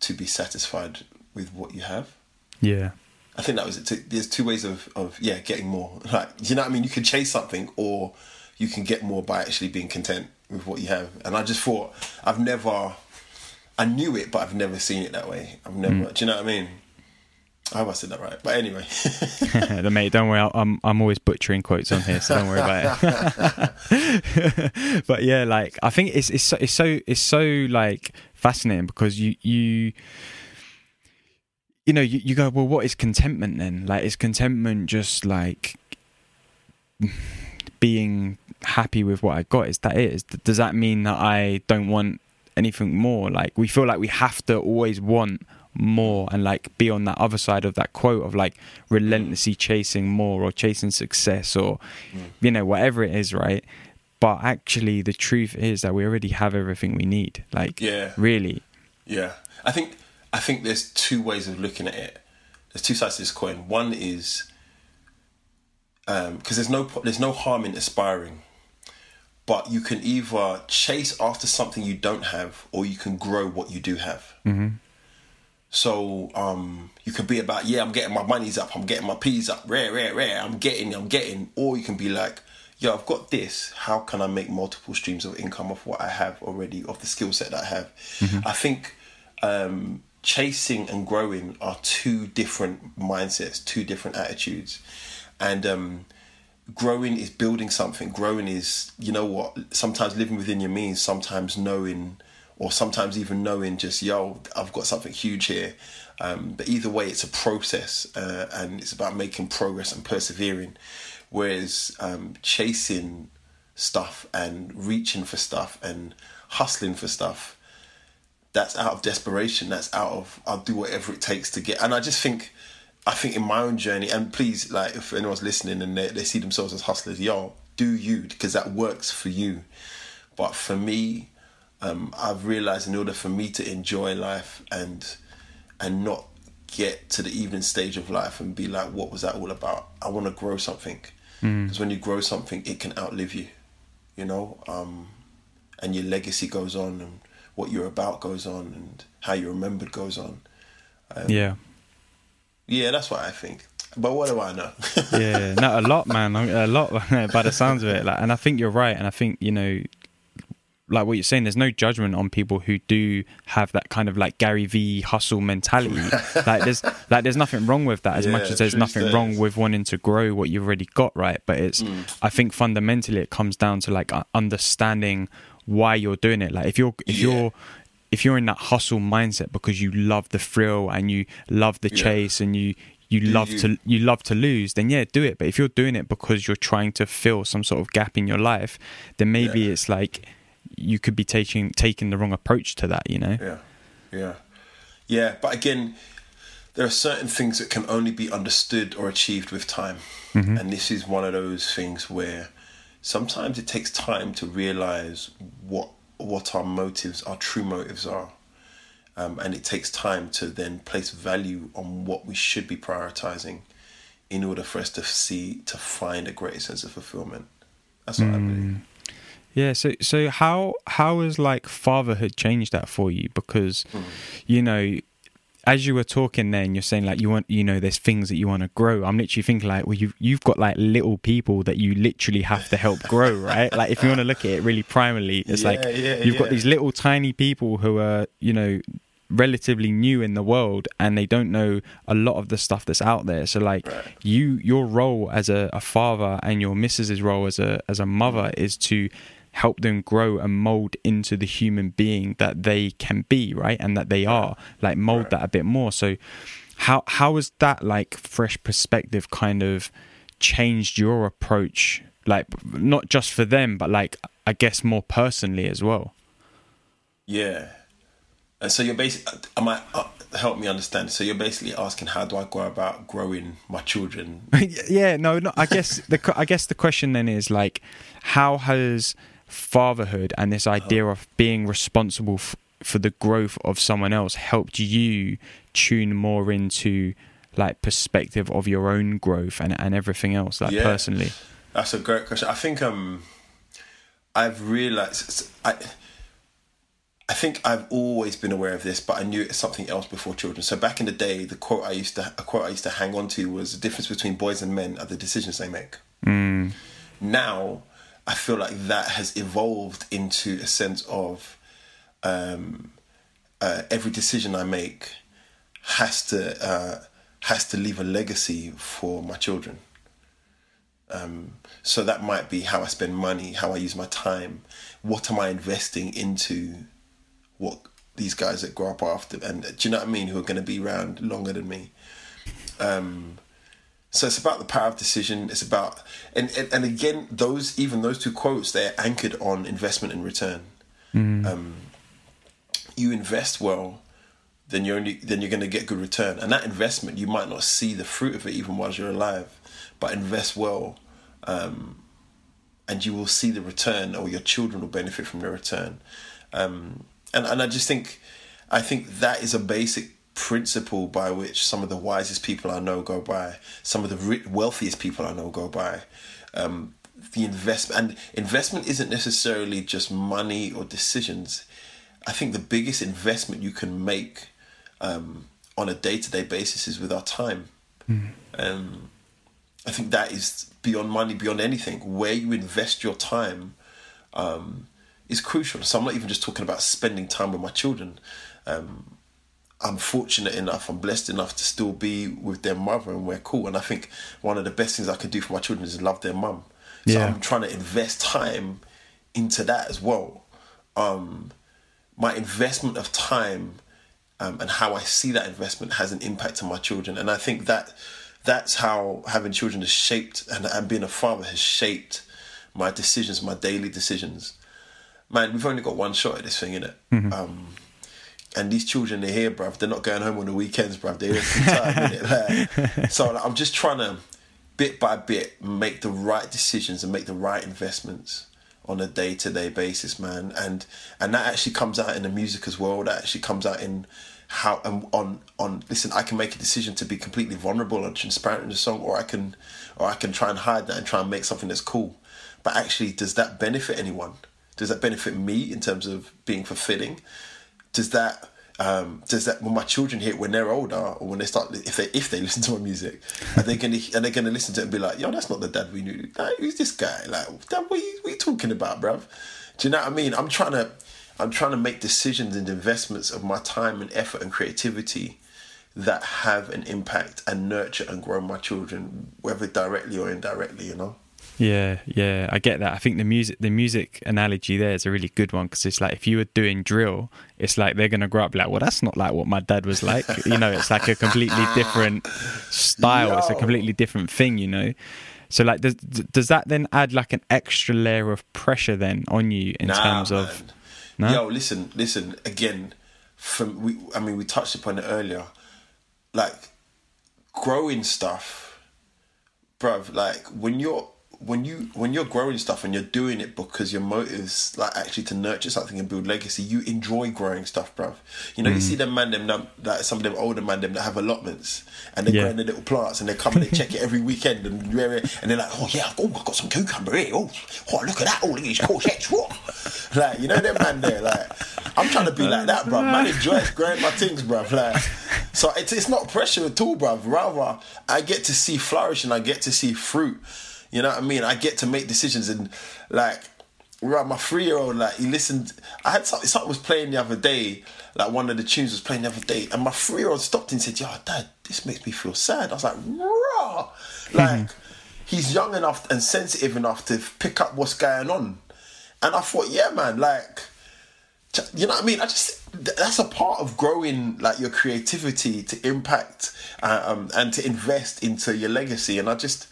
to be satisfied with what you have. Yeah. I think that was it. There's two ways of, of yeah, getting more. Like, you know what I mean? You can chase something, or you can get more by actually being content with what you have. And I just thought, I've never, I knew it, but I've never seen it that way. I've never, mm. do you know what I mean? I hope I said that right, but anyway. Mate, don't worry, I'm I'm always butchering quotes on here, so don't worry about it. But yeah, like, I think it's it's so, it's so it's so like fascinating, because you you you know you, you go, well, what is contentment then? Like, is contentment just like being happy with what I got? Is that it? Is, does that mean that I don't want anything more? Like, we feel like we have to always want more and like be on that other side of that quote of like relentlessly chasing more or chasing success or mm. you know, whatever it is, right? But actually the truth is that we already have everything we need, like yeah really yeah I think I think there's two ways of looking at it. There's two sides to this coin. One is um because there's no there's no harm in aspiring, but you can either chase after something you don't have, or you can grow what you do have. Mm-hmm. So um, you could be about, yeah, I'm getting my monies up, I'm getting my P's up, rare, rare, rare, I'm getting, I'm getting. Or you can be like, yo, I've got this. How can I make multiple streams of income of what I have already, of the skill set that I have? Mm-hmm. I think um, chasing and growing are two different mindsets, two different attitudes. And um, growing is building something. Growing is, you know what, sometimes living within your means, sometimes knowing... or sometimes even knowing just, yo, I've got something huge here. Um, but either way, it's a process, uh, and it's about making progress and persevering. Whereas um, chasing stuff and reaching for stuff and hustling for stuff, that's out of desperation. That's out of, I'll do whatever it takes to get. And I just think, I think in my own journey, and please, like, if anyone's listening and they, they see themselves as hustlers, yo, do you, because that works for you. But for me... Um, I've realised in order for me to enjoy life and and not get to the evening stage of life and be like, what was that all about? I want to grow something. Because mm. when you grow something, it can outlive you, you know, um, and your legacy goes on and what you're about goes on and how you're remembered goes on. Um, yeah. Yeah, that's what I think. But what do I know? yeah, no, a lot, man. A lot by the sounds of it. Like, and I think you're right. And I think, you know, like what you're saying, there's no judgment on people who do have that kind of like Gary Vee hustle mentality. like there's like there's nothing wrong with that as yeah, much as there's nothing says. wrong with wanting to grow what you've already got, right? But it's, mm. I think fundamentally it comes down to like understanding why you're doing it. Like if you're, if yeah. you're, if you're in that hustle mindset because you love the thrill and you love the yeah. chase and you, you love you, to you love to lose, then yeah, do it. But if you're doing it because you're trying to fill some sort of gap in your life, then maybe yeah. it's like you could be taking taking the wrong approach to that, you know? Yeah, yeah, yeah. But again, there are certain things that can only be understood or achieved with time, mm-hmm. and this is one of those things where sometimes it takes time to realize what what our motives, our true motives are. Um, and it takes time to then place value on what we should be prioritizing in order for us to see, to find a greater sense of fulfillment. That's what mm. I believe. Yeah. So, so how, how has like fatherhood changed that for you? Because, mm. you know, as you were talking there and you're saying like, you want, you know, there's things that you want to grow. I'm literally thinking like, well, you've, you've got like little people that you literally have to help grow, right? Like if you want to look at it really primarily, it's yeah, like, yeah, you've yeah. got these little tiny people who are, you know, relatively new in the world and they don't know a lot of the stuff that's out there, so like right. you your role as a, a father and your missus's role as a as a mother is to help them grow and mold into the human being that they can be, right? And that they yeah. are, like mold right. that a bit more. So how how has that like fresh perspective kind of changed your approach, like not just for them but like I guess more personally as well? Yeah. And so you're basically, I might uh, help me understand. So you're basically asking, how do I go about growing my children? yeah, no, no. I guess the I guess the question then is like, how has fatherhood and this idea uh-huh. of being responsible f- for the growth of someone else helped you tune more into like perspective of your own growth and, and everything else, like yeah, personally? That's a great question. I think um, I've realised I. I think I've always been aware of this, but I knew it was something else before children. So back in the day, the quote I used to a quote I used to hang on to was, the difference between boys and men are the decisions they make. Mm. Now, I feel like that has evolved into a sense of um, uh, every decision I make has to uh, has to leave a legacy for my children. Um, so that might be how I spend money, how I use my time, what am I investing into. What these guys that grow up after, and do you know what I mean, who are going to be around longer than me. Um, so it's about the power of decision. It's about, and, and, and again, those, even those two quotes, they're anchored on investment and return. Mm. Um, you invest well, then you're only, then you're going to get good return. And that investment, you might not see the fruit of it even whilst you're alive, but invest well, um, and you will see the return, or your children will benefit from your return. Um, And and I just think, I think that is a basic principle by which some of the wisest people I know go by, some of the wealthiest people I know go by. Um, the investment and investment isn't necessarily just money or decisions. I think the biggest investment you can make um, on a day-to-day basis is with our time. Mm. Um, I think that is beyond money, beyond anything. Where you invest your time. Um, Is crucial. So I'm not even just talking about spending time with my children. Um, I'm fortunate enough, I'm blessed enough to still be with their mother and we're cool. And I think one of the best things I can do for my children is love their mum. So yeah. I'm trying to invest time into that as well. Um, my investment of time um, and how I see that investment has an impact on my children. And I think that that's how having children has shaped, and, and being a father has shaped my decisions, my daily decisions. Man, we've only got one shot at this thing, innit? Mm-hmm. Um, and these children are here, bruv. They're not going home on the weekends, bruv. They're here some time, innit? Like, so like, I'm just trying to, bit by bit, make the right decisions and make the right investments on a day-to-day basis, man. And and that actually comes out in the music as well. That actually comes out in how, um, on, on, listen, I can make a decision to be completely vulnerable and transparent in the song, or I can, or I can try and hide that and try and make something that's cool. But actually, does that benefit anyone? Does that benefit me in terms of being fulfilling? Does that um, does that when my children hear it when they're older, or when they start, if they if they listen to my music, are they gonna are they gonna listen to it and be like, yo, that's not the dad we knew. Like, who's this guy? Like, dad, what are you, what are you talking about, bruv? Do you know what I mean? I'm trying to I'm trying to make decisions and investments of my time and effort and creativity that have an impact and nurture and grow my children, whether directly or indirectly, you know? Yeah, yeah, I get that. I think the music the music analogy there is a really good one, because it's like if you were doing drill, it's like they're going to grow up like, well, that's not like what my dad was like. You know, it's like a completely different style. Yo. It's a completely different thing, you know? So, like, does does that then add, like, an extra layer of pressure then on you in nah, terms man. of... No? Yo, listen, listen, again, from we. I mean, we touched upon it earlier. Like, growing stuff, bruv, like, when you're when you when you're growing stuff and you're doing it because your motive's like actually to nurture something and build legacy, you enjoy growing stuff, bruv. You know, mm. you see them man them that like, some of them older man them that have allotments and they're yeah. growing their little plants and they come and they check it every weekend and and they're like, oh yeah, oh I've got some cucumber here, oh, oh look at that, all these courgettes, what? Like, you know that man there, like, I'm trying to be like that, bruv. Man enjoys growing my things, bruv. Like, so it's it's not pressure at all, bruv. Rather, I get to see flourish and I get to see fruit. You know what I mean? I get to make decisions and, like, right, my three-year-old, like, he listened. I had something, something was playing the other day, like one of the tunes was playing the other day, and my three-year-old stopped and said, yo, Dad, this makes me feel sad. I was like, raw. Like, he's young enough and sensitive enough to pick up what's going on. And I thought, yeah, man, like, you know what I mean? I just, that's a part of growing, like, your creativity to impact um, and to invest into your legacy. And I just...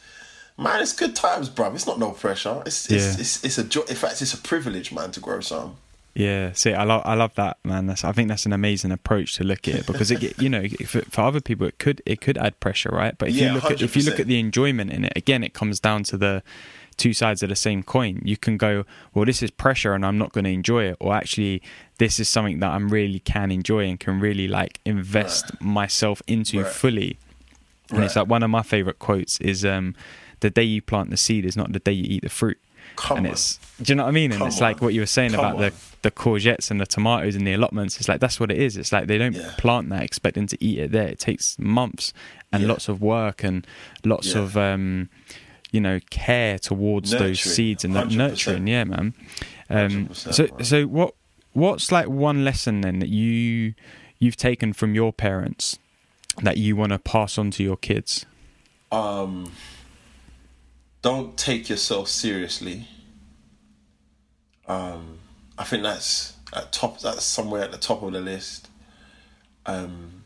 Man, it's good times, bruv. It's not no pressure. It's it's yeah. it's, it's, it's a joy. In fact, it's a privilege, man, to grow some. Yeah, see, I love I love that, man. That's I think that's an amazing approach to look at it, because it, you know, if it, for other people it could it could add pressure, right? But if yeah, you look one hundred percent. at if you look at the enjoyment in it, again, it comes down to the two sides of the same coin. You can go, well, this is pressure and I'm not going to enjoy it, or actually this is something that I'm really can enjoy and can really like invest right. myself into right. fully. And right. it's like one of my favorite quotes is. um The day you plant the seed is not the day you eat the fruit. Come and it's, on. Do you know what I mean? And Come it's like on. what you were saying Come about on. the the courgettes and the tomatoes and the allotments. It's like, that's what it is. It's like they don't yeah. plant that expecting to eat it there. It takes months and yeah. lots of work and lots yeah. of, um, you know, care towards nurturing, those seeds and that nurturing. Yeah, man. Um, so right. so what what's like one lesson then that you, you've taken from your parents that you want to pass on to your kids? Um... Don't take yourself seriously. Um, I think that's at top. That's somewhere at the top of the list. Um,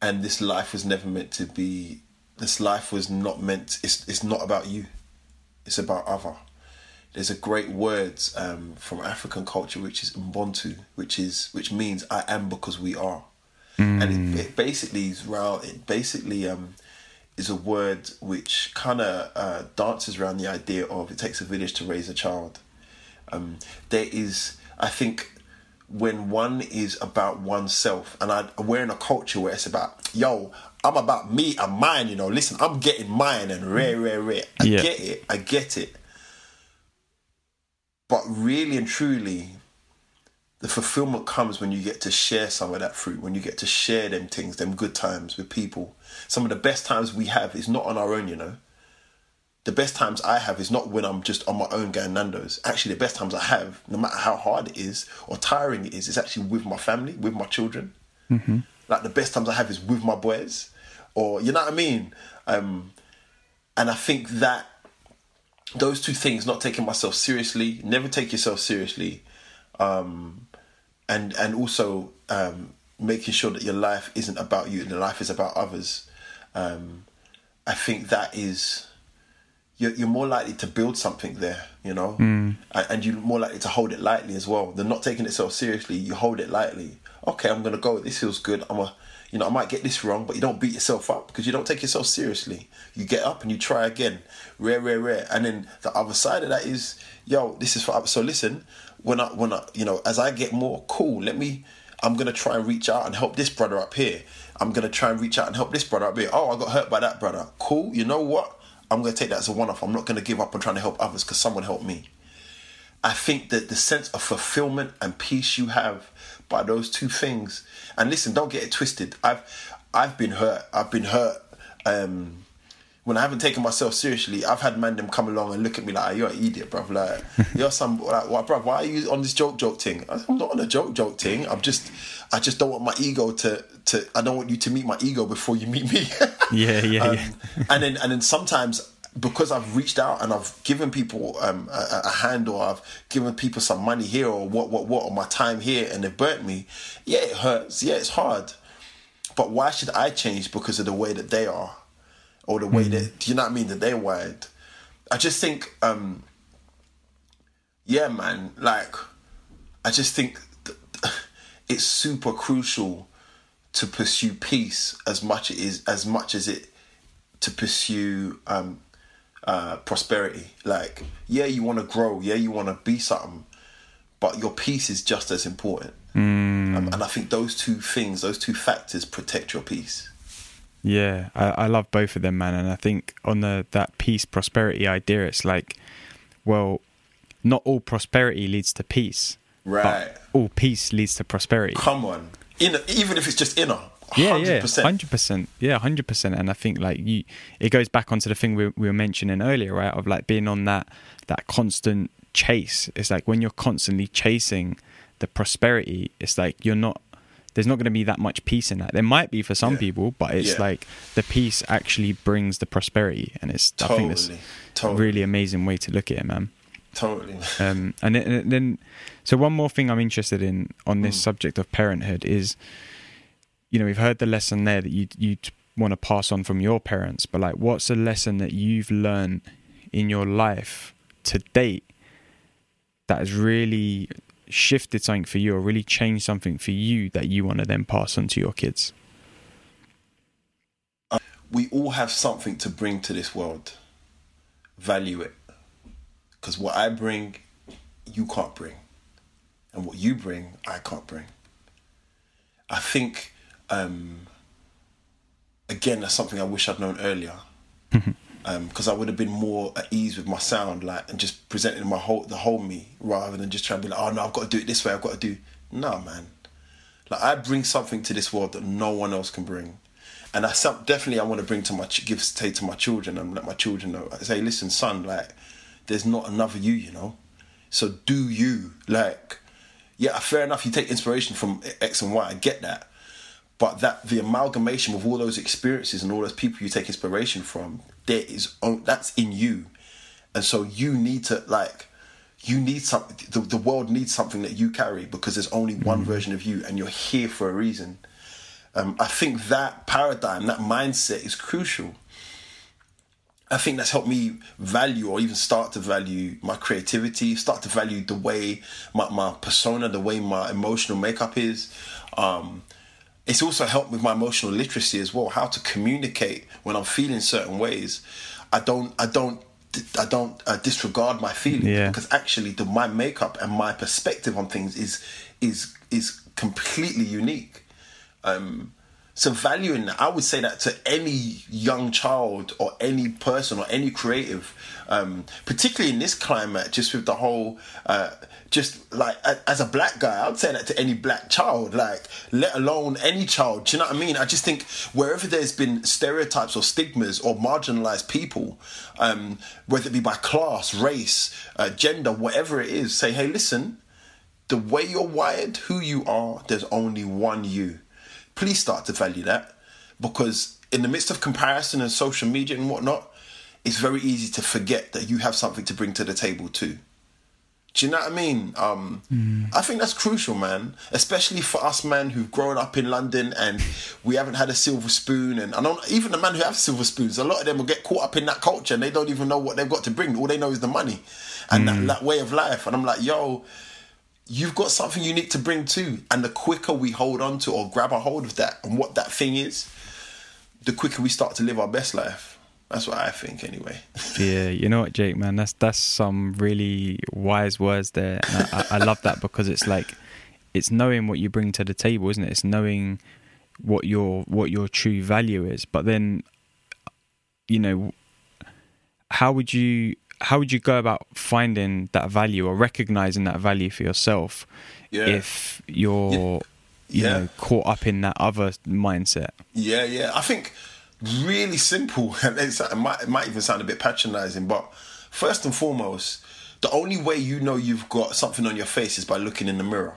and this life was never meant to be. This life was not meant. It's it's not about you. It's about other. There's a great word um, from African culture which is Ubuntu, which is which means I am because we are, mm. and it, it basically is around. It basically. Um, is a word which kind of uh, dances around the idea of it takes a village to raise a child. Um, there is, I think, when one is about oneself, and I, we're in a culture where it's about, yo, I'm about me and mine, you know, listen, I'm getting mine and rare, rare, rare. I yeah. get it, I get it. But really and truly, the fulfillment comes when you get to share some of that fruit, when you get to share them things, them good times with people. Some of the best times we have is not on our own, you know. The best times I have is not when I'm just on my own going Nando's. Actually, the best times I have, no matter how hard it is or tiring it is, is actually with my family, with my children. Mm-hmm. Like, the best times I have is with my boys, or, you know what I mean? Um, and I think that those two things, not taking myself seriously, never take yourself seriously, um, and and also um, making sure that your life isn't about you and your life is about others. Um, I think that is, you're, you're more likely to build something there, you know, mm. and you're more likely to hold it lightly as well. They're not taking it so seriously. You hold it lightly. Okay, I'm going to go. This feels good. I'm a, you know, I might get this wrong, but you don't beat yourself up because you don't take yourself seriously. You get up and you try again. Rare, rare, rare. And then the other side of that is, yo, this is for others. So listen, when I, when I, you know, as I get more cool, let me, I'm going to try and reach out and help this brother up here. I'm going to try and reach out and help this brother up here. Oh, I got hurt by that brother. Cool. You know what? I'm going to take that as a one-off. I'm not going to give up on trying to help others because someone helped me. I think that the sense of fulfillment and peace you have by those two things. And listen, don't get it twisted. I've I've been hurt. I've been hurt. Um, when I haven't taken myself seriously, I've had man them come along and look at me like, oh, you're an idiot, bruv. Like, you're some, like, well, bruv, why are you on this joke, joke thing? I'm not on a joke, joke thing. I'm just, I just don't want my ego to, to, I don't want you to meet my ego before you meet me. yeah, yeah, um, yeah. and then, and then sometimes, because I've reached out and I've given people um, a, a hand, or I've given people some money here or what, what, what, or my time here, and they've burnt me. Yeah, it hurts. Yeah, it's hard. But why should I change because of the way that they are? Or the way that, do you know what I mean, that they're wired. I just think, um, yeah, man, like, I just think th- th- it's super crucial to pursue peace as much it is, as much as it to pursue um, uh, prosperity. Like, yeah, you want to grow, yeah, you want to be something, but your peace is just as important. Mm. Um, and I think those two things, those two factors protect your peace. Yeah, I, I love both of them, man. And I think on the that peace, prosperity idea, it's like, well, not all prosperity leads to peace. Right. But all peace leads to prosperity. Come on. Inner, even if it's just inner. one hundred percent. Yeah, yeah, one hundred percent. Yeah, one hundred percent. And I think like you, it goes back onto the thing we, we were mentioning earlier, right? Of like being on that that constant chase. It's like when you're constantly chasing the prosperity, it's like you're not, there's not going to be that much peace in that. There might be for some yeah. people, but it's yeah. like the peace actually brings the prosperity. And it's totally, I think it's totally. a really amazing way to look at it, man. Totally. Um, and, then, and then, so one more thing I'm interested in on this mm. subject of parenthood is, you know, we've heard the lesson there that you you want to pass on from your parents, but like, what's a lesson that you've learned in your life to date that has really shifted something for you or really changed something for you that you want to then pass on to your kids? We all have something to bring to this world. Value it. Because what I bring, you can't bring. And what you bring, I can't bring. I think, um, again, that's something I wish I'd known earlier. Because um, I would have been more at ease with my sound, like, and just presenting my whole the whole me rather than just trying to be like, oh no, I've got to do it this way. I've got to do no man. Like I bring something to this world that no one else can bring, and I definitely I want to bring to my give say to my children and let my children know. I say, listen, son, like there's not another you, you know. So do you like? Yeah, fair enough. You take inspiration from X and Y. I get that. But that the amalgamation of all those experiences and all those people you take inspiration from, there is that's in you, and so you need to like, you need something. The, the world needs something that you carry because there's only one mm-hmm. version of you, and you're here for a reason. Um, I think that paradigm, that mindset, is crucial. I think that's helped me value, or even start to value, my creativity. Start to value the way my my persona, the way my emotional makeup is. Um, It's also helped with my emotional literacy as well. How to communicate when I'm feeling certain ways. I don't, I don't, I don't uh, disregard my feelings yeah. because actually, the, my makeup and my perspective on things is is is completely unique. Um, so valuing that, I would say that to any young child or any person or any creative, um, particularly in this climate, just with the whole. Uh, Just like as a black guy, I would say that to any black child, like let alone any child. Do you know what I mean? I just think wherever there's been stereotypes or stigmas or marginalized people, um, whether it be by class, race, uh, gender, whatever it is, say, hey, listen, the way you're wired, who you are, there's only one you. Please start to value that, because in the midst of comparison and social media and whatnot, it's very easy to forget that you have something to bring to the table too. Do you know what I mean? Um, mm. I think that's crucial, man. Especially for us, man, who've grown up in London and we haven't had a silver spoon. And I don't, even the man who have silver spoons, a lot of them will get caught up in that culture and they don't even know what they've got to bring. All they know is the money and mm. that, that way of life. And I'm like, yo, you've got something unique to bring too. And the quicker we hold on to or grab a hold of that and what that thing is, the quicker we start to live our best life. That's what I think anyway. Yeah, you know what, Jake, man, that's that's some really wise words there. And I, I love that because it's like, it's knowing what you bring to the table, isn't it? It's knowing what your what your true value is. But then, you know, how would you, how would you go about finding that value or recognizing that value for yourself yeah. if you're yeah. you know, caught up in that other mindset? Yeah, yeah. I think really simple. It's, it, might, it might even sound a bit patronizing, but first and foremost, the only way you know you've got something on your face is by looking in the mirror.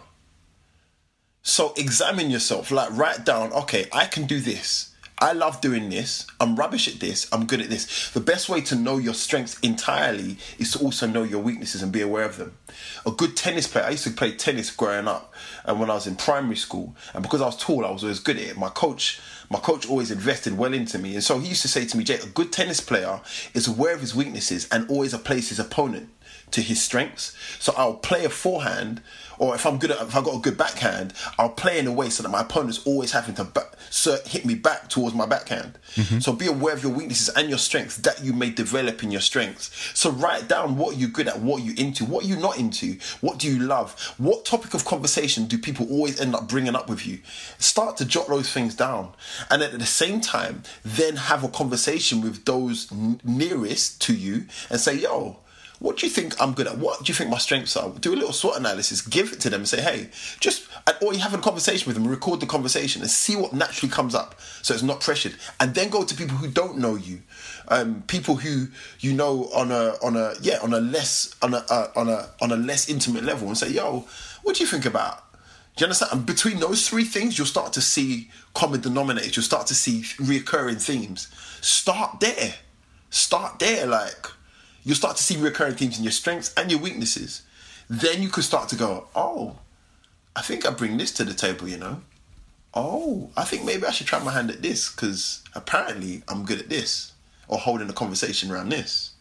So examine yourself, like write down, okay, I can do this. I love doing this. I'm rubbish at this. I'm good at this. The best way to know your strengths entirely is to also know your weaknesses and be aware of them. A good tennis player, I used to play tennis growing up and when I was in primary school, and because I was tall, I was always good at it. My coach, my coach always invested well into me. And so he used to say to me, Jake, a good tennis player is aware of his weaknesses and always applies his opponent to his strengths. So I'll play a forehand, or if I'm good at, if I've got a good backhand, I'll play in a way so that my opponent's always having to back, so hit me back towards my backhand. Mm-hmm. So be aware of your weaknesses and your strengths that you may develop in your strengths. So write down what you're good at, what you're into, what you're not into, what do you love, what topic of conversation do people always end up bringing up with you. Start to jot those things down. And at the same time, then have a conversation with those nearest to you and say, yo, what do you think I'm good at? What do you think my strengths are? Do a little SWOT analysis, give it to them and say, hey, just, or you have a conversation with them, record the conversation and see what naturally comes up so it's not pressured. And then go to people who don't know you, um, people who you know on a, on a, yeah, on a less, on a, uh, on a, on a less intimate level and say, yo, what do you think about? Do you understand? And between those three things, you'll start to see common denominators. You'll start to see recurring themes. Start there. Start there, like... You'll start to see recurring themes in your strengths and your weaknesses. Then you could start to go, oh, I think I bring this to the table, you know? Oh, I think maybe I should try my hand at this because apparently I'm good at this or holding a conversation around this.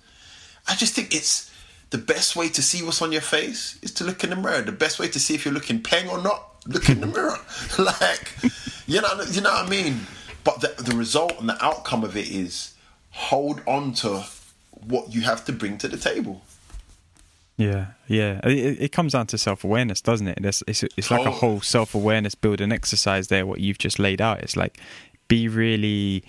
I just think it's the best way to see what's on your face is to look in the mirror. The best way to see if you're looking peng or not, look in the mirror. Like, you know, you know what I mean? But the, the result and the outcome of it is hold on to what you have to bring to the table. Yeah, yeah. It, it comes down to self-awareness, doesn't it? It's, it's, it's like oh. a whole self-awareness building exercise there, what you've just laid out. It's like, be really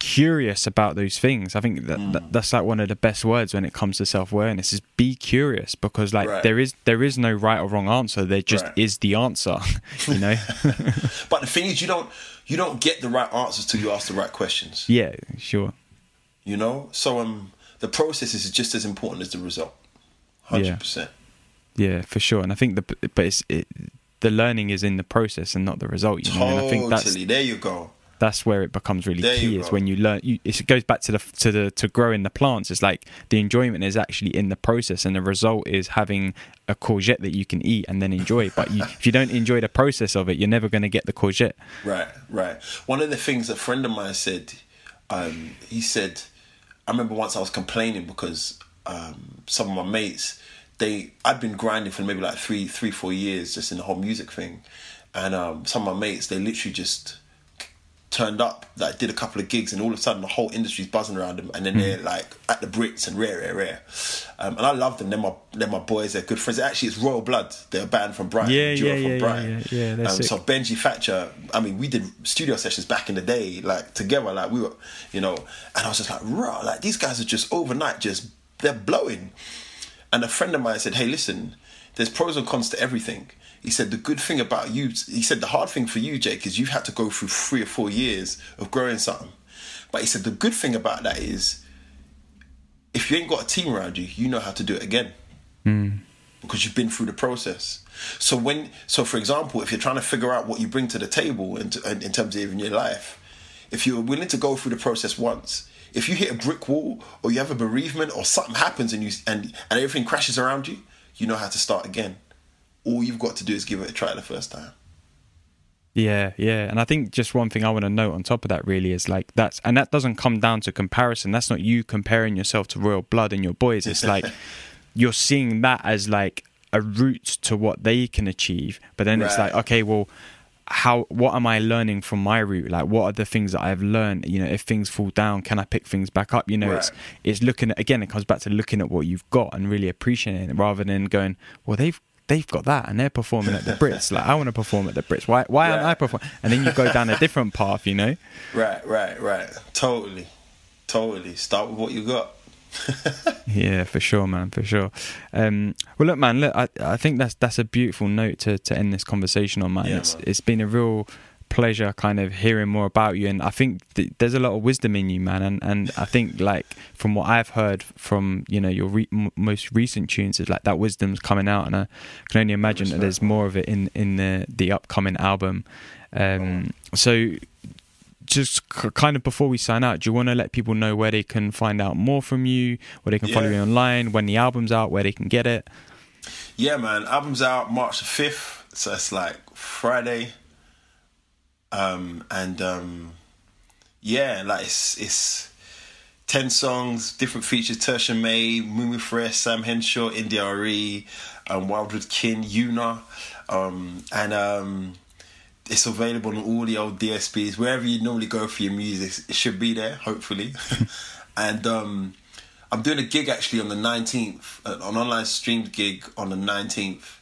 curious about those things. I think that, mm. that that's like one of the best words when it comes to self-awareness is be curious, because like right. there is there is no right or wrong answer. There just right. is the answer, you know? But the thing is, you don't you don't get the right answers till you ask the right questions. Yeah, sure. You know? So, um... the process is just as important as the result, one hundred percent. Yeah, yeah, for sure. And I think the but it's, it, the learning is in the process and not the result. You know? Totally. And I think that's, there you go. That's where it becomes really there key. Is when you learn. You, it goes back to the to the to growing the plants. It's like the enjoyment is actually in the process, and the result is having a courgette that you can eat and then enjoy. But you, if you don't enjoy the process of it, you're never going to get the courgette. Right, right. One of the things a friend of mine said, um, he said. I remember once I was complaining because um, some of my mates, they I'd been grinding for maybe like three, three, four years just in the whole music thing, and um, some of my mates, they literally just turned up, like did a couple of gigs, and all of a sudden the whole industry's buzzing around them, and then they're like at the Brits and rare, rare, rare, um, and I love them. They're my they're my boys. They're good friends. Actually, it's Royal Blood. They're a band from Brighton. Yeah, yeah, yeah, from yeah, Brighton. yeah, yeah. Um, so Benji Thatcher. I mean, we did studio sessions back in the day, like together, like we were, you know. And I was just like, raw, like these guys are just overnight, just they're blowing. And a friend of mine said, hey, listen, there's pros and cons to everything. He said, the good thing about you, he said, the hard thing for you, Jake, is you've had to go through three or four years of growing something. But he said, the good thing about that is if you ain't got a team around you, you know how to do it again mm. because you've been through the process. So when, so for example, if you're trying to figure out what you bring to the table in, in terms of even your life, if you're willing to go through the process once, if you hit a brick wall or you have a bereavement or something happens and you and, and everything crashes around you, you know how to start again. All you've got to do is give it a try the first time. Yeah, yeah. And I think just one thing I want to note on top of that really is like that's, and that doesn't come down to comparison. That's not you comparing yourself to Royal Blood and your boys. It's like you're seeing that as like a route to what they can achieve. But then right. it's like, okay, well, how, what am I learning from my route? Like, what are the things that I've learned? You know, if things fall down, can I pick things back up? You know, right. it's it's looking at, again, it comes back to looking at what you've got and really appreciating it rather than going, well, they've, they've got that and they're performing at the Brits. Like, I want to perform at the Brits. Why why right. aren't I performing? And then you go down a different path, you know? Right, right, right. Totally. Totally. Start with what you got. Yeah, for sure, man, for sure. Um, well, look, man, look, I, I think that's that's a beautiful note to, to end this conversation on, man. Yeah, it's man. It's been a real pleasure kind of hearing more about you, and I think th- there's a lot of wisdom in you, man, and and I think, like, from what I've heard from, you know, your re- m- most recent tunes, is like that wisdom's coming out, and I can only imagine that there's more of it in in the the upcoming album. Um, oh. So. Just kind of before we sign out, do you want to let people know where they can find out more from you, where they can yeah. follow you online, when the album's out, where they can get it? Yeah, man, album's out March the fifth, so it's like Friday. Um, and um, yeah, like it's, it's ten songs, different features: Tertia May, Mumu Fresh, Sam Henshaw, India.Arie, um, Wildwood Kin, Yuna, um, and um. It's available on all the old D S Ps, wherever you normally go for your music. It should be there, hopefully. And um, I'm doing a gig actually on the nineteenth, an online streamed gig on the nineteenth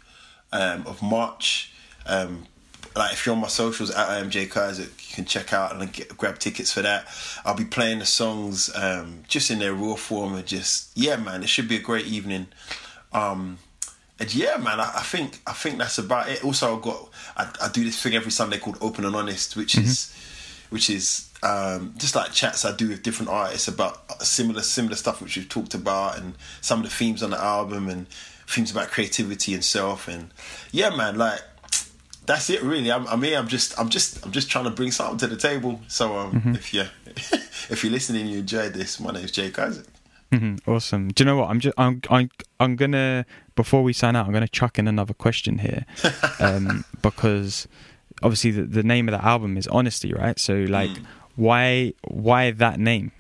um, of March. Um, like if you're on my socials at I am Jake Isaac, you can check out and get, grab tickets for that. I'll be playing the songs um, just in their raw form, and just yeah, man, it should be a great evening. Um, And yeah, man, I, I think I think that's about it. Also, I've got I, I do this thing every Sunday called Open and Honest, which mm-hmm. is which is um, just like chats I do with different artists about similar similar stuff which we've talked about, and some of the themes on the album, and themes about creativity and self. And yeah, man, like that's it really. I'm, I mean, I'm just I'm just I'm just trying to bring something to the table. So um, mm-hmm. if you if you're listening, you enjoyed this. My name's Jake Isaac. Mm-hmm. Awesome. Do you know what? I'm just I'm I'm I'm gonna. Before we sign out, I'm going to chuck in another question here, um, because obviously the, the name of the album is Honesty, right? So, like, mm. why why that name?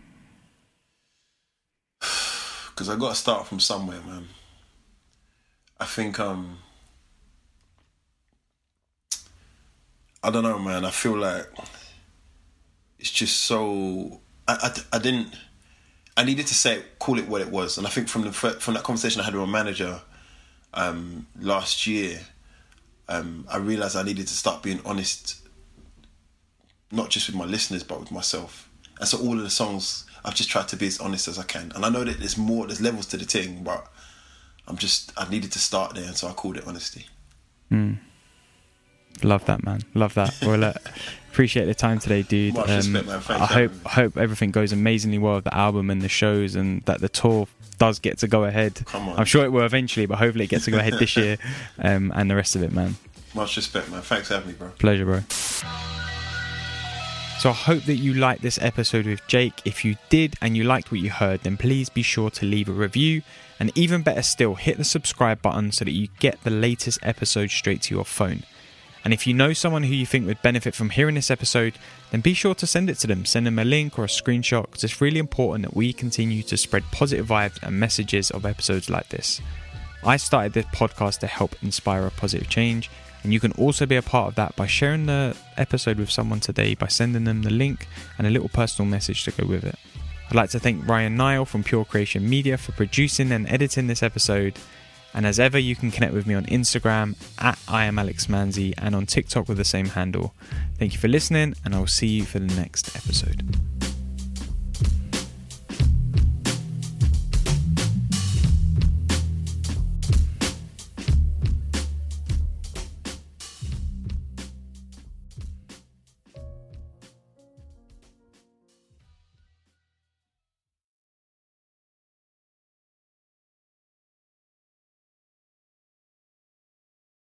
Because I got to start from somewhere, man. I think um, I don't know, man. I feel like it's just so I I, I didn't I needed to say call it what it was, and I think from the from that conversation I had with my manager. Um, last year, um, I realised I needed to start being honest, not just with my listeners, but with myself. And so all of the songs, I've just tried to be as honest as I can. And I know that there's more, there's levels to the thing, but I'm just, I needed to start there, and so I called it Honesty. Mm. Love that, man. Love that. Well, uh, appreciate the time today, dude. Much um, respect, man. Thanks, I hope, I hope everything goes amazingly well with the album and the shows, and that the tour does get to go ahead. Come on. I'm sure it will eventually, but hopefully it gets to go ahead this year, um, and the rest of it, man. Much respect, man. Thanks for having me, bro. Pleasure, bro. So I hope that you liked this episode with Jake. If you did and you liked what you heard, then please be sure to leave a review. And even better still, hit the subscribe button so that you get the latest episode straight to your phone. And if you know someone who you think would benefit from hearing this episode, then be sure to send it to them. Send them a link or a screenshot, because it's really important that we continue to spread positive vibes and messages of episodes like this. I started this podcast to help inspire a positive change, and you can also be a part of that by sharing the episode with someone today by sending them the link and a little personal message to go with it. I'd like to thank Ryan Nile from Pure Creation Media for producing and editing this episode. And as ever, you can connect with me on Instagram at I am Alex Manzi, and on TikTok with the same handle. Thank you for listening, and I'll see you for the next episode.